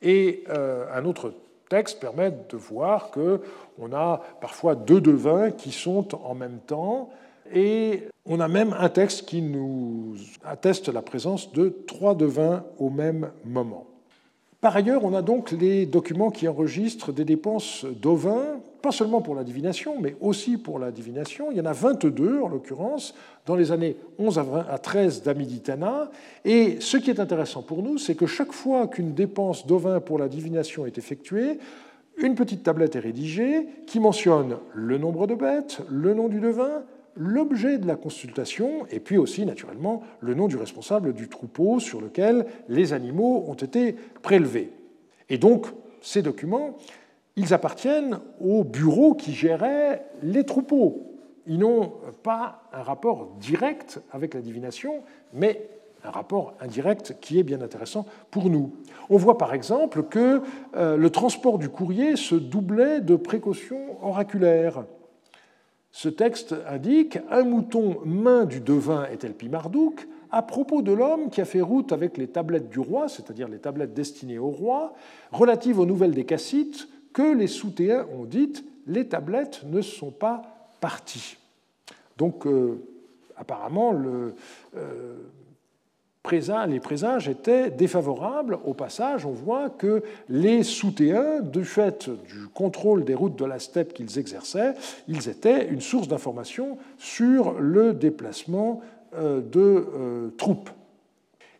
Et euh, un autre textes permettent de voir qu'on a parfois deux devins qui sont en même temps, et on a même un texte qui nous atteste la présence de trois devins au même moment. Par ailleurs, on a donc les documents qui enregistrent des dépenses d'ovins, pas seulement pour la divination, mais aussi pour la divination. Il y en a vingt-deux, en l'occurrence, dans les années onze à treize d'Amiditana. Et ce qui est intéressant pour nous, c'est que chaque fois qu'une dépense d'ovins pour la divination est effectuée, une petite tablette est rédigée qui mentionne le nombre de bêtes, le nom du devin, l'objet de la consultation, et puis aussi, naturellement, le nom du responsable du troupeau sur lequel les animaux ont été prélevés. Et donc, ces documents, ils appartiennent au bureau qui gérait les troupeaux. Ils n'ont pas un rapport direct avec la divination, mais un rapport indirect qui est bien intéressant pour nous. On voit par exemple que le transport du courrier se doublait de précautions oraculaires. Ce texte indique « Un mouton main du devin est Elpi Marduk » à propos de l'homme qui a fait route avec les tablettes du roi, c'est-à-dire les tablettes destinées au roi, relatives aux nouvelles des Cassites, que les Soutéens ont dites « les tablettes ne sont pas parties ». Donc, euh, apparemment, le, euh, présage, les présages étaient défavorables. Au passage, on voit que les Soutéens, du fait du contrôle des routes de la steppe qu'ils exerçaient, ils étaient une source d'information sur le déplacement euh, de euh, troupes.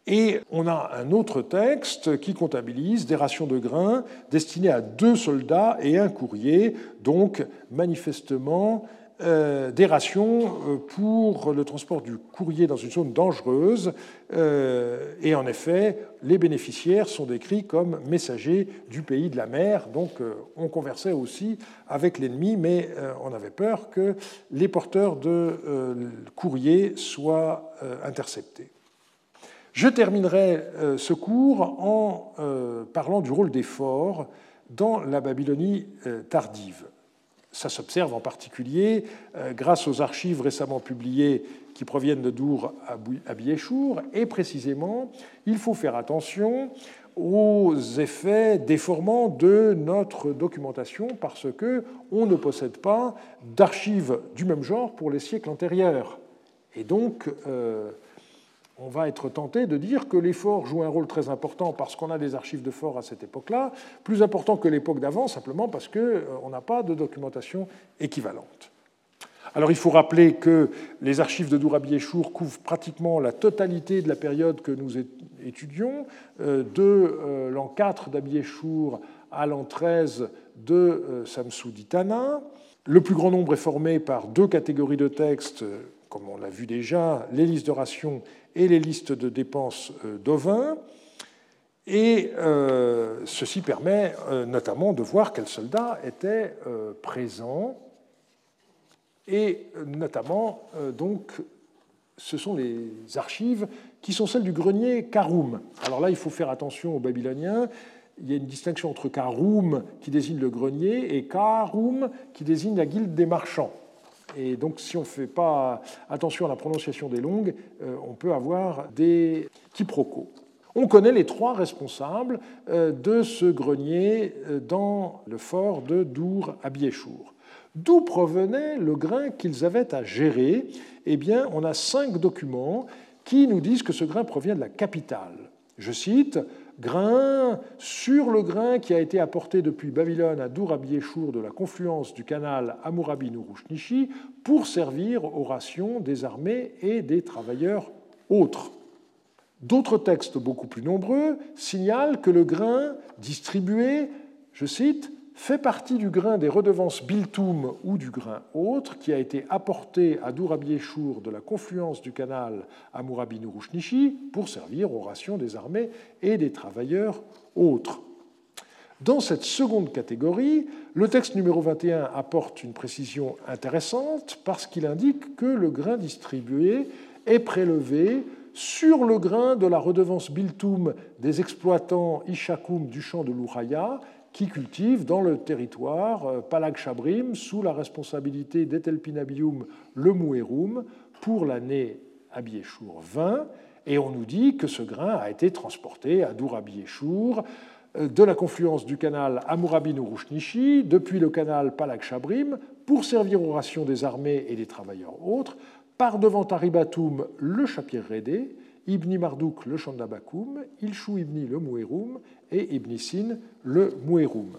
Et on a un autre texte qui comptabilise des rations de grains destinées à deux soldats et un courrier, donc manifestement euh, des rations pour le transport du courrier dans une zone dangereuse. Euh, et en effet, les bénéficiaires sont décrits comme messagers du pays de la mer. Donc euh, on conversait aussi avec l'ennemi, mais euh, on avait peur que les porteurs de euh, courrier soient euh, interceptés. Je terminerai ce cours en parlant du rôle des forts dans la Babylonie tardive. Ça s'observe en particulier grâce aux archives récemment publiées qui proviennent de Dour à Abiyeshour, et précisément, il faut faire attention aux effets déformants de notre documentation parce qu'on ne possède pas d'archives du même genre pour les siècles antérieurs. Et donc... Euh, on va être tenté de dire que les forts jouent un rôle très important parce qu'on a des archives de forts à cette époque-là, plus important que l'époque d'avant, simplement parce qu'on n'a pas de documentation équivalente. Alors il faut rappeler que les archives de Dour à Abiyeshour couvrent pratiquement la totalité de la période que nous étudions, de l'an quatre d'Abiyeshour à l'an treize de Samsuiluna. Le plus grand nombre est formé par deux catégories de textes, comme on l'a vu déjà, les listes de rations et les listes de dépenses d'ovins. Et euh, ceci permet euh, notamment de voir quels soldats étaient euh, présents. Et euh, notamment, euh, donc, ce sont les archives qui sont celles du grenier Charoum. Alors là, il faut faire attention aux Babyloniens. Il y a une distinction entre Charoum, qui désigne le grenier, et Charoum, qui désigne la guilde des marchands. Et donc, si on ne fait pas attention à la prononciation des langues, euh, on peut avoir des quiproquos. On connaît les trois responsables euh, de ce grenier euh, dans le fort de Dour à Abiyeshour. D'où provenait le grain qu'ils avaient à gérer? Eh bien, on a cinq documents qui nous disent que ce grain provient de la capitale. Je cite... grain sur le grain qui a été apporté depuis Babylone à Dour à Abiyeshour de la confluence du canal Hammurabi-Nourouchnichi pour servir aux rations des armées et des travailleurs autres. D'autres textes beaucoup plus nombreux signalent que le grain distribué, je cite, fait partie du grain des redevances biltoum ou du grain autre qui a été apporté à Dour à Abiyeshour de la confluence du canal Hammurabi-Nourouchnichi pour servir aux rations des armées et des travailleurs autres. Dans cette seconde catégorie, le texte numéro vingt et un apporte une précision intéressante parce qu'il indique que le grain distribué est prélevé sur le grain de la redevance biltoum des exploitants Ishakoum du champ de l'Ouraya qui cultivent dans le territoire Palag-Shabrim sous la responsabilité d'Etelpinabium le Muerum pour l'année Abiyeshour vingt. Et on nous dit que ce grain a été transporté à Dour à Abiyeshour de la confluence du canal Hammurabi-Nourouchnichi depuis le canal Palag-Shabrim pour servir aux rations des armées et des travailleurs autres par devant Taribatum le Shapir Redé, Ibni Marduk le Chandabakoum, Ilchouibni le Muerum et Ibn Sin le Muerum.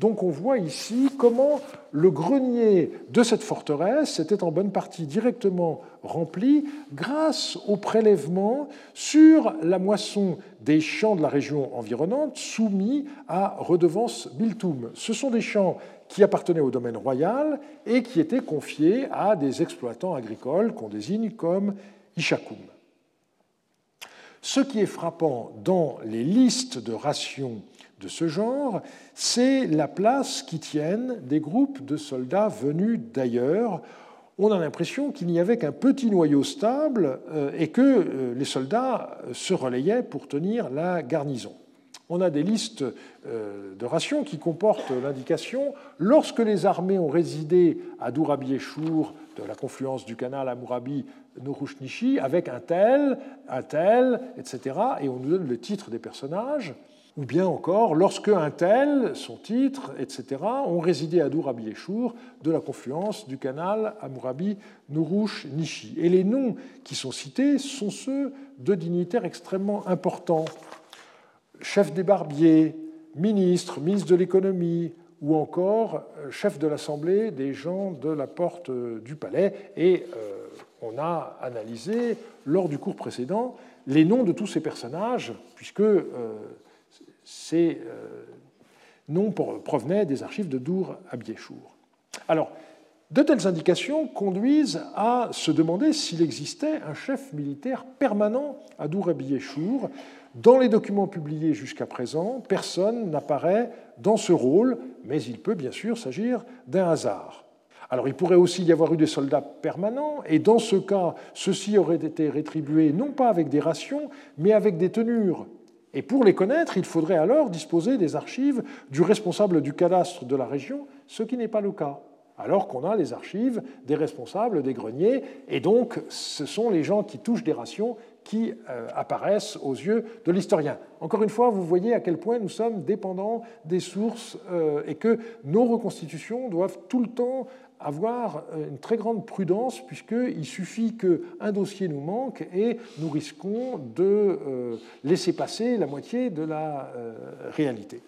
Donc on voit ici comment le grenier de cette forteresse était en bonne partie directement rempli grâce au prélèvement sur la moisson des champs de la région environnante soumis à redevance biltoum. Ce sont des champs qui appartenaient au domaine royal et qui étaient confiés à des exploitants agricoles qu'on désigne comme Ishakoum. Ce qui est frappant dans les listes de rations de ce genre, c'est la place qu'y tiennent des groupes de soldats venus d'ailleurs. On a l'impression qu'il n'y avait qu'un petit noyau stable et que les soldats se relayaient pour tenir la garnison. On a des listes de rations qui comportent l'indication « Lorsque les armées ont résidé à Dour à Abiyeshour, de la confluence du canal Hammurabi-Nourouchnichi, avec un tel, un tel, et cetera » et on nous donne le titre des personnages. Ou bien encore « Lorsque un tel, son titre, et cetera, ont résidé à Dour à Abiyeshour, de la confluence du canal Hammurabi-Nourouchnichi ». Et les noms qui sont cités sont ceux de dignitaires extrêmement importants. Chef des barbiers, ministre, ministre de l'économie, ou encore chef de l'assemblée des gens de la porte du palais. Et euh, on a analysé, lors du cours précédent, les noms de tous ces personnages, puisque euh, ces euh, noms provenaient des archives de Dour Abiyeshour. Alors, de telles indications conduisent à se demander s'il existait un chef militaire permanent à Dour Abiyeshour. Dans les documents publiés jusqu'à présent, personne n'apparaît dans ce rôle, mais il peut bien sûr s'agir d'un hasard. Alors il pourrait aussi y avoir eu des soldats permanents, et dans ce cas, ceux-ci auraient été rétribués non pas avec des rations, mais avec des tenures. Et pour les connaître, il faudrait alors disposer des archives du responsable du cadastre de la région, ce qui n'est pas le cas, alors qu'on a les archives des responsables des greniers, et donc ce sont les gens qui touchent des rations qui apparaissent aux yeux de l'historien. Encore une fois, vous voyez à quel point nous sommes dépendants des sources et que nos reconstitutions doivent tout le temps avoir une très grande prudence, puisqu'il suffit qu'un dossier nous manque et nous risquons de laisser passer la moitié de la réalité.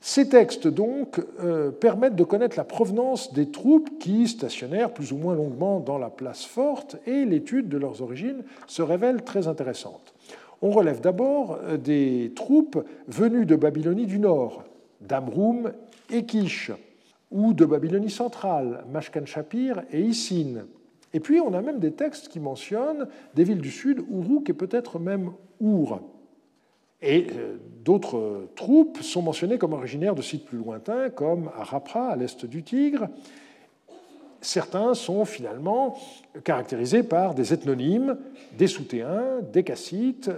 Ces textes, donc, euh, permettent de connaître la provenance des troupes qui stationnèrent plus ou moins longuement dans la place forte, et l'étude de leurs origines se révèle très intéressante. On relève d'abord des troupes venues de Babylonie du Nord, d'Amroum et Kish, ou de Babylonie centrale, Mashkan-Shapir et Issin. Et puis on a même des textes qui mentionnent des villes du Sud, Uruk et peut-être même Our. Et d'autres troupes sont mentionnées comme originaires de sites plus lointains, comme à Rapra, à l'est du Tigre. Certains sont finalement caractérisés par des ethnonymes, des Soutéens, des Kassites,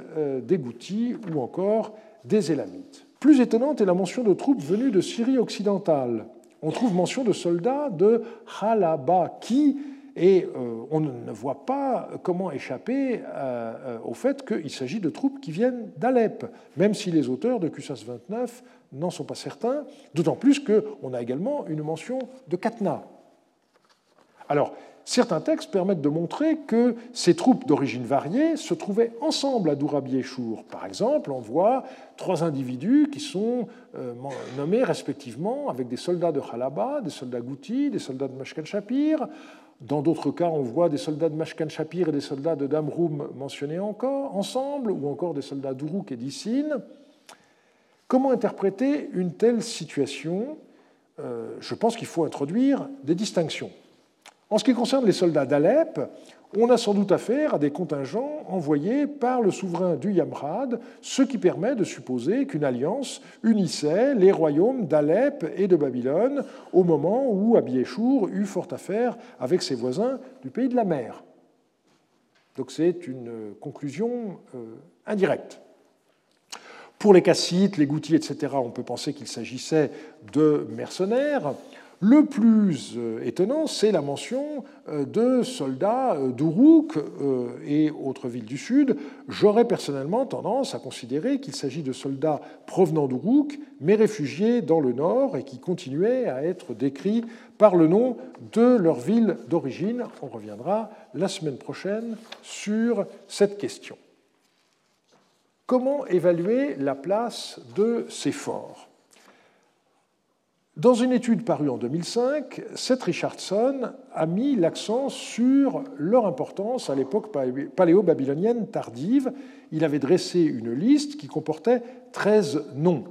des Goutis ou encore des Élamites. Plus étonnante est la mention de troupes venues de Syrie occidentale. On trouve mention de soldats de Halaba qui... Et euh, on ne voit pas comment échapper euh, au fait qu'il s'agit de troupes qui viennent d'Alep, même si les auteurs de Q six cent vingt-neuf n'en sont pas certains, d'autant plus qu'on a également une mention de Katna. Alors, certains textes permettent de montrer que ces troupes d'origine variée se trouvaient ensemble à Dour Abiyeshour. Par exemple, on voit trois individus qui sont euh, nommés respectivement avec des soldats de Halaba, des soldats Gouti, des soldats de Mashkan-Shapir. Dans d'autres cas, on voit des soldats de Mashkan-Shapir et des soldats de Damroum mentionnés encore, ensemble, ou encore des soldats d'Uruk et d'Issin. Comment interpréter une telle situation ? euh, Je pense qu'il faut introduire des distinctions. En ce qui concerne les soldats d'Alep, on a sans doute affaire à des contingents envoyés par le souverain du Yamrad, ce qui permet de supposer qu'une alliance unissait les royaumes d'Alep et de Babylone au moment où Abiyeshour eut fort affaire avec ses voisins du pays de la mer. Donc c'est une conclusion indirecte. Pour les Kassites, les Goutis, et cetera, on peut penser qu'il s'agissait de mercenaires. Le plus étonnant, c'est la mention de soldats d'Uruk et autres villes du Sud. J'aurais personnellement tendance à considérer qu'il s'agit de soldats provenant d'Uruk, mais réfugiés dans le Nord et qui continuaient à être décrits par le nom de leur ville d'origine. On reviendra la semaine prochaine sur cette question. Comment évaluer la place de ces forts ? Dans une étude parue en deux mille cinq, Seth Richardson a mis l'accent sur leur importance à l'époque paléo-babylonienne tardive. Il avait dressé une liste qui comportait treize noms.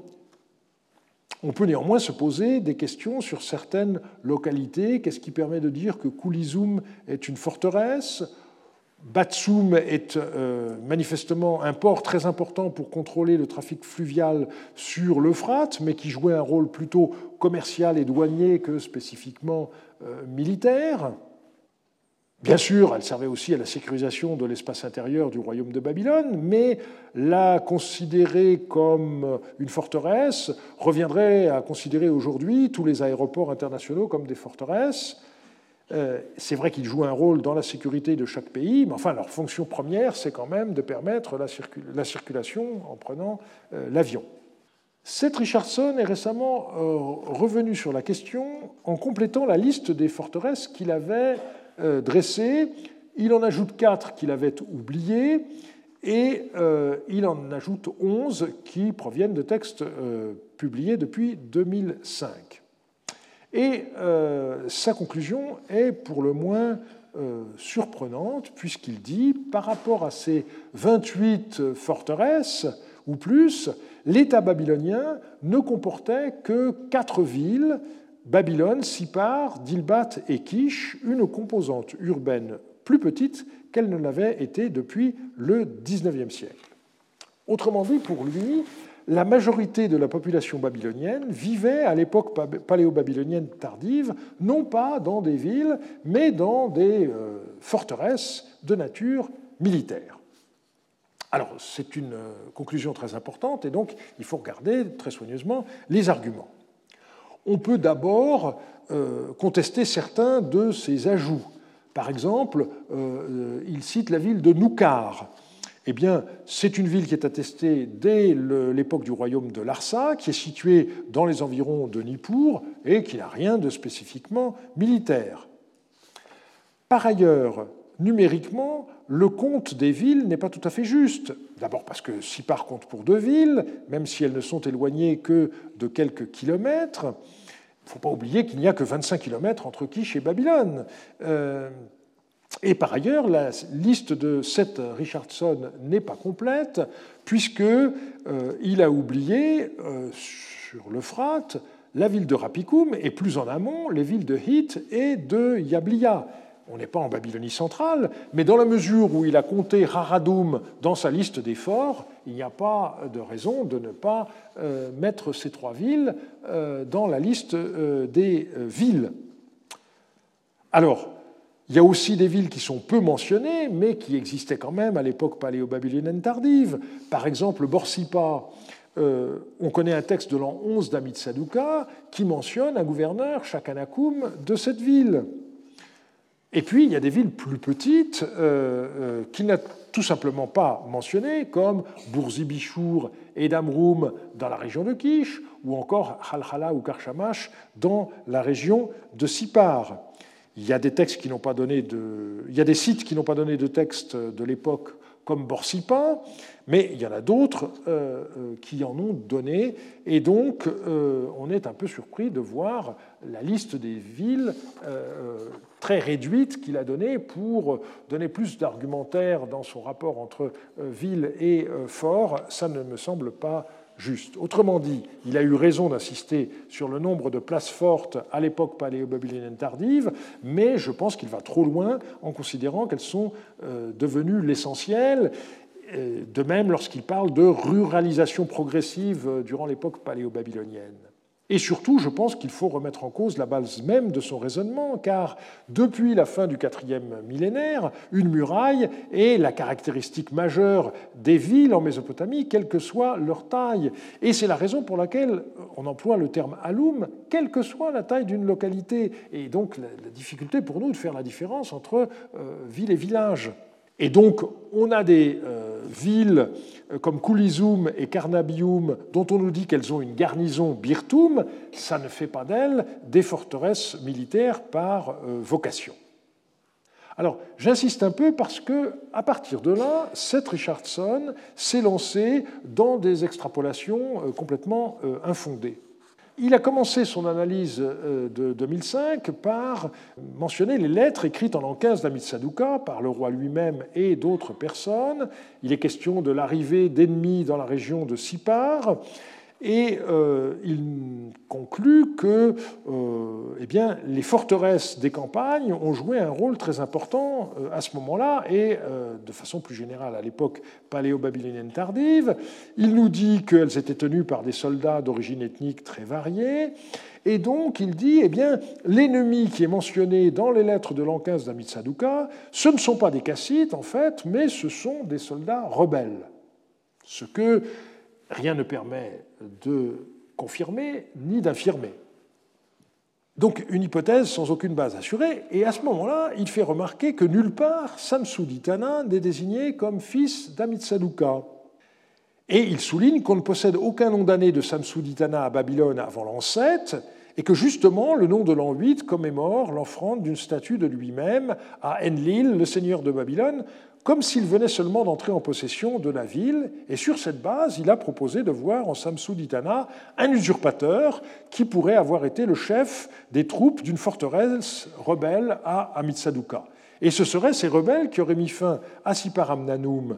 On peut néanmoins se poser des questions sur certaines localités. Qu'est-ce qui permet de dire que Koulizoum est une forteresse ? Batsoum est euh, manifestement un port très important pour contrôler le trafic fluvial sur l'Euphrate, mais qui jouait un rôle plutôt commercial et douanier que spécifiquement euh, militaire. Bien sûr, elle servait aussi à la sécurisation de l'espace intérieur du royaume de Babylone, mais la considérer comme une forteresse reviendrait à considérer aujourd'hui tous les aéroports internationaux comme des forteresses. C'est vrai qu'ils jouent un rôle dans la sécurité de chaque pays, mais enfin leur fonction première, c'est quand même de permettre la, circul- la circulation en prenant euh, l'avion. Seth Richardson est récemment euh, revenu sur la question en complétant la liste des forteresses qu'il avait euh, dressées. Il en ajoute quatre qu'il avait oubliées et euh, il en ajoute onze qui proviennent de textes euh, publiés depuis deux mille cinq. Et euh, sa conclusion est pour le moins euh, surprenante, puisqu'il dit, par rapport à ces vingt-huit forteresses ou plus, l'État babylonien ne comportait que quatre villes, Babylone, Sippar, Dilbat et Kish, une composante urbaine plus petite qu'elle ne l'avait été depuis le dix-neuvième siècle. Autrement dit, pour lui, la majorité de la population babylonienne vivait à l'époque paléo-babylonienne tardive, non pas dans des villes, mais dans des euh, forteresses de nature militaire. Alors, c'est une conclusion très importante, et donc il faut regarder très soigneusement les arguments. On peut d'abord euh, contester certains de ces ajouts. Par exemple, euh, il cite la ville de Noukar. Eh bien, c'est une ville qui est attestée dès l'époque du royaume de Larsa, qui est située dans les environs de Nippur et qui n'a rien de spécifiquement militaire. Par ailleurs, numériquement, le compte des villes n'est pas tout à fait juste. D'abord parce que Sippar compte pour deux villes, même si elles ne sont éloignées que de quelques kilomètres. Il ne faut pas oublier qu'il n'y a que vingt-cinq kilomètres entre Kish et Babylone. Euh, et par ailleurs, la liste de Seth Richardson n'est pas complète, puisqu'il euh, a oublié, euh, sur l'Euphrate, la ville de Rapikoum, et plus en amont, les villes de Hitt et de Yablia. On n'est pas en Babylonie centrale, mais dans la mesure où il a compté Raradoum dans sa liste des forts, il n'y a pas de raison de ne pas euh, mettre ces trois villes euh, dans la liste euh, des euh, villes. Alors, il y a aussi des villes qui sont peu mentionnées, mais qui existaient quand même à l'époque paléo-babylonienne tardive. Par exemple, Borsippa. Euh, on connaît un texte de l'an onze d'Amid Saduka qui mentionne un gouverneur, Shakanakoum, de cette ville. Et puis, il y a des villes plus petites euh, euh, qu'il n'a tout simplement pas mentionnées, comme Bourzibichour et Damroum dans la région de Kish, ou encore Halhala ou Karchamash dans la région de Sippar. Il y a des textes qui n'ont pas donné de... il y a des sites qui n'ont pas donné de texte de l'époque, comme Borsippa, mais il y en a d'autres euh, qui en ont donné, et donc euh, on est un peu surpris de voir la liste des villes euh, très réduite qu'il a donnée pour donner plus d'argumentaire dans son rapport entre euh, ville et euh, fort. Ça ne me semble pas juste. Autrement dit, il a eu raison d'insister sur le nombre de places fortes à l'époque paléo-babylonienne tardive, mais je pense qu'il va trop loin en considérant qu'elles sont devenues l'essentiel. De même, lorsqu'il parle de ruralisation progressive durant l'époque paléo-babylonienne. Et surtout, je pense qu'il faut remettre en cause la base même de son raisonnement, car depuis la fin du quatrième millénaire, une muraille est la caractéristique majeure des villes en Mésopotamie, quelle que soit leur taille. Et c'est la raison pour laquelle on emploie le terme « halloum », quelle que soit la taille d'une localité. Et donc, la difficulté pour nous de faire la différence entre euh, ville et village. Et donc, on a des euh, villes comme Koulizoum et Karnabium, dont on nous dit qu'elles ont une garnison Birtoum, ça ne fait pas d'elles des forteresses militaires par euh, vocation. Alors, j'insiste un peu parce que, à partir de là, Seth Richardson s'est lancé dans des extrapolations euh, complètement euh, infondées. Il a commencé son analyse de deux mille cinq par mentionner les lettres écrites en l'an quinze d'Amid Saduka par le roi lui-même et d'autres personnes. Il est question de l'arrivée d'ennemis dans la région de Sippar. Et euh, il conclut que euh, eh bien, les forteresses des campagnes ont joué un rôle très important euh, à ce moment-là et euh, de façon plus générale à l'époque paléo-babylonienne tardive. Il nous dit qu'elles étaient tenues par des soldats d'origine ethnique très variée. Et donc, il dit, eh bien, l'ennemi qui est mentionné dans les lettres de l'an quinze d'Amid Saduka, ce ne sont pas des Kassites, en fait, mais ce sont des soldats rebelles. Ce que rien ne permet de confirmer ni d'infirmer. Donc une hypothèse sans aucune base assurée, et à ce moment-là, il fait remarquer que nulle part Samsuiluna n'est désigné comme fils d'Amid Saduka. Et il souligne qu'on ne possède aucun nom d'année de Samsuiluna à Babylone avant l'an sept, et que justement le nom de l'an huit commémore l'offrande d'une statue de lui-même à Enlil, le seigneur de Babylone, comme s'il venait seulement d'entrer en possession de la ville, et sur cette base, il a proposé de voir en Samsuiluna un usurpateur qui pourrait avoir été le chef des troupes d'une forteresse rebelle à Amitsadouka. Et ce seraient ces rebelles qui auraient mis fin à Sipar Amnanum,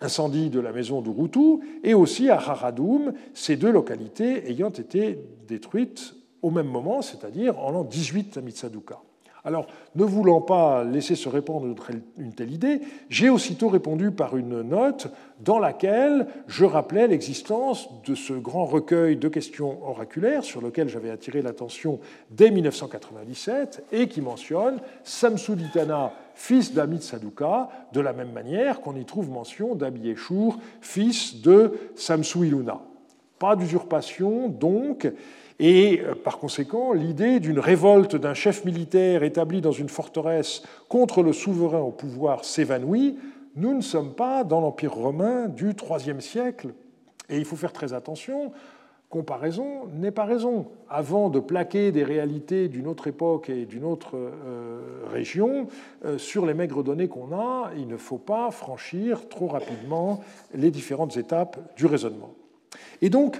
incendie de la maison d'Urutu, et aussi à Haradoum, ces deux localités ayant été détruites au même moment, c'est-à-dire en l'an dix-huit à Amitsadouka. Alors, ne voulant pas laisser se répandre une telle idée, j'ai aussitôt répondu par une note dans laquelle je rappelais l'existence de ce grand recueil de questions oraculaires sur lequel j'avais attiré l'attention dès mille neuf cent quatre-vingt-dix-sept et qui mentionne Samsuiluna, fils d'Amit-Sadouka, de la même manière qu'on y trouve mention d'Abiyeshour, fils de Samsuiluna. Pas d'usurpation, donc. Et par conséquent, l'idée d'une révolte d'un chef militaire établi dans une forteresse contre le souverain au pouvoir s'évanouit. Nous ne sommes pas dans l'Empire romain du troisième siècle. Et il faut faire très attention. Comparaison n'est pas raison. Avant de plaquer des réalités d'une autre époque et d'une autre euh, région, euh, sur les maigres données qu'on a, il ne faut pas franchir trop rapidement les différentes étapes du raisonnement. Et donc,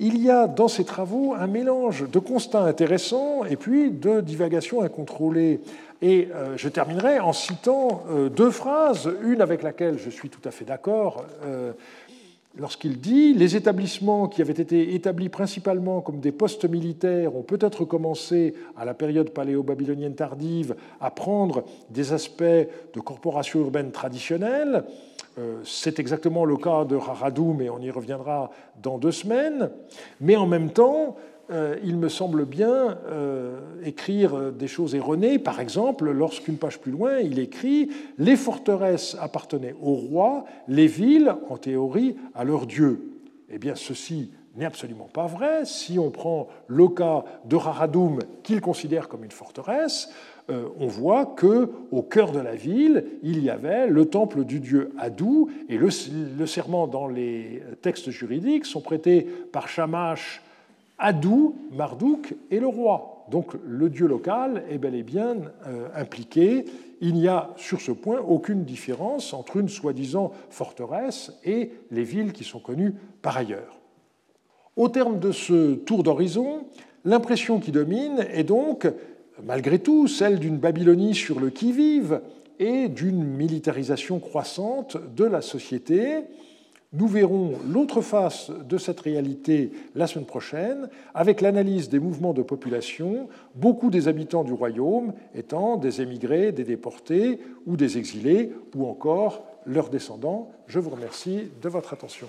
il y a dans ces travaux un mélange de constats intéressants et puis de divagations incontrôlées. Et je terminerai en citant deux phrases, une avec laquelle je suis tout à fait d'accord, lorsqu'il dit « Les établissements qui avaient été établis principalement comme des postes militaires ont peut-être commencé, à la période paléo-babylonienne tardive, à prendre des aspects de corporation urbaine traditionnelle. » C'est exactement le cas de Haradoum, et on y reviendra dans deux semaines. Mais en même temps, il me semble bien écrire des choses erronées. Par exemple, lorsqu'une page plus loin, il écrit « Les forteresses appartenaient au roi, les villes, en théorie, à leur dieu ». Eh bien, ceci n'est absolument pas vrai. Si on prend le cas de Haradoum, qu'il considère comme une forteresse, on voit qu'au cœur de la ville, il y avait le temple du dieu Adou, et le, le serment dans les textes juridiques sont prêtés par Shamash, Adou, Marduk et le roi. Donc le dieu local est bel et bien euh, impliqué. Il n'y a sur ce point aucune différence entre une soi-disant forteresse et les villes qui sont connues par ailleurs. Au terme de ce tour d'horizon, l'impression qui domine est donc malgré tout celle d'une Babylonie sur le qui-vive et d'une militarisation croissante de la société. Nous verrons l'autre face de cette réalité la semaine prochaine, avec l'analyse des mouvements de population, beaucoup des habitants du royaume étant des émigrés, des déportés ou des exilés, ou encore leurs descendants. Je vous remercie de votre attention.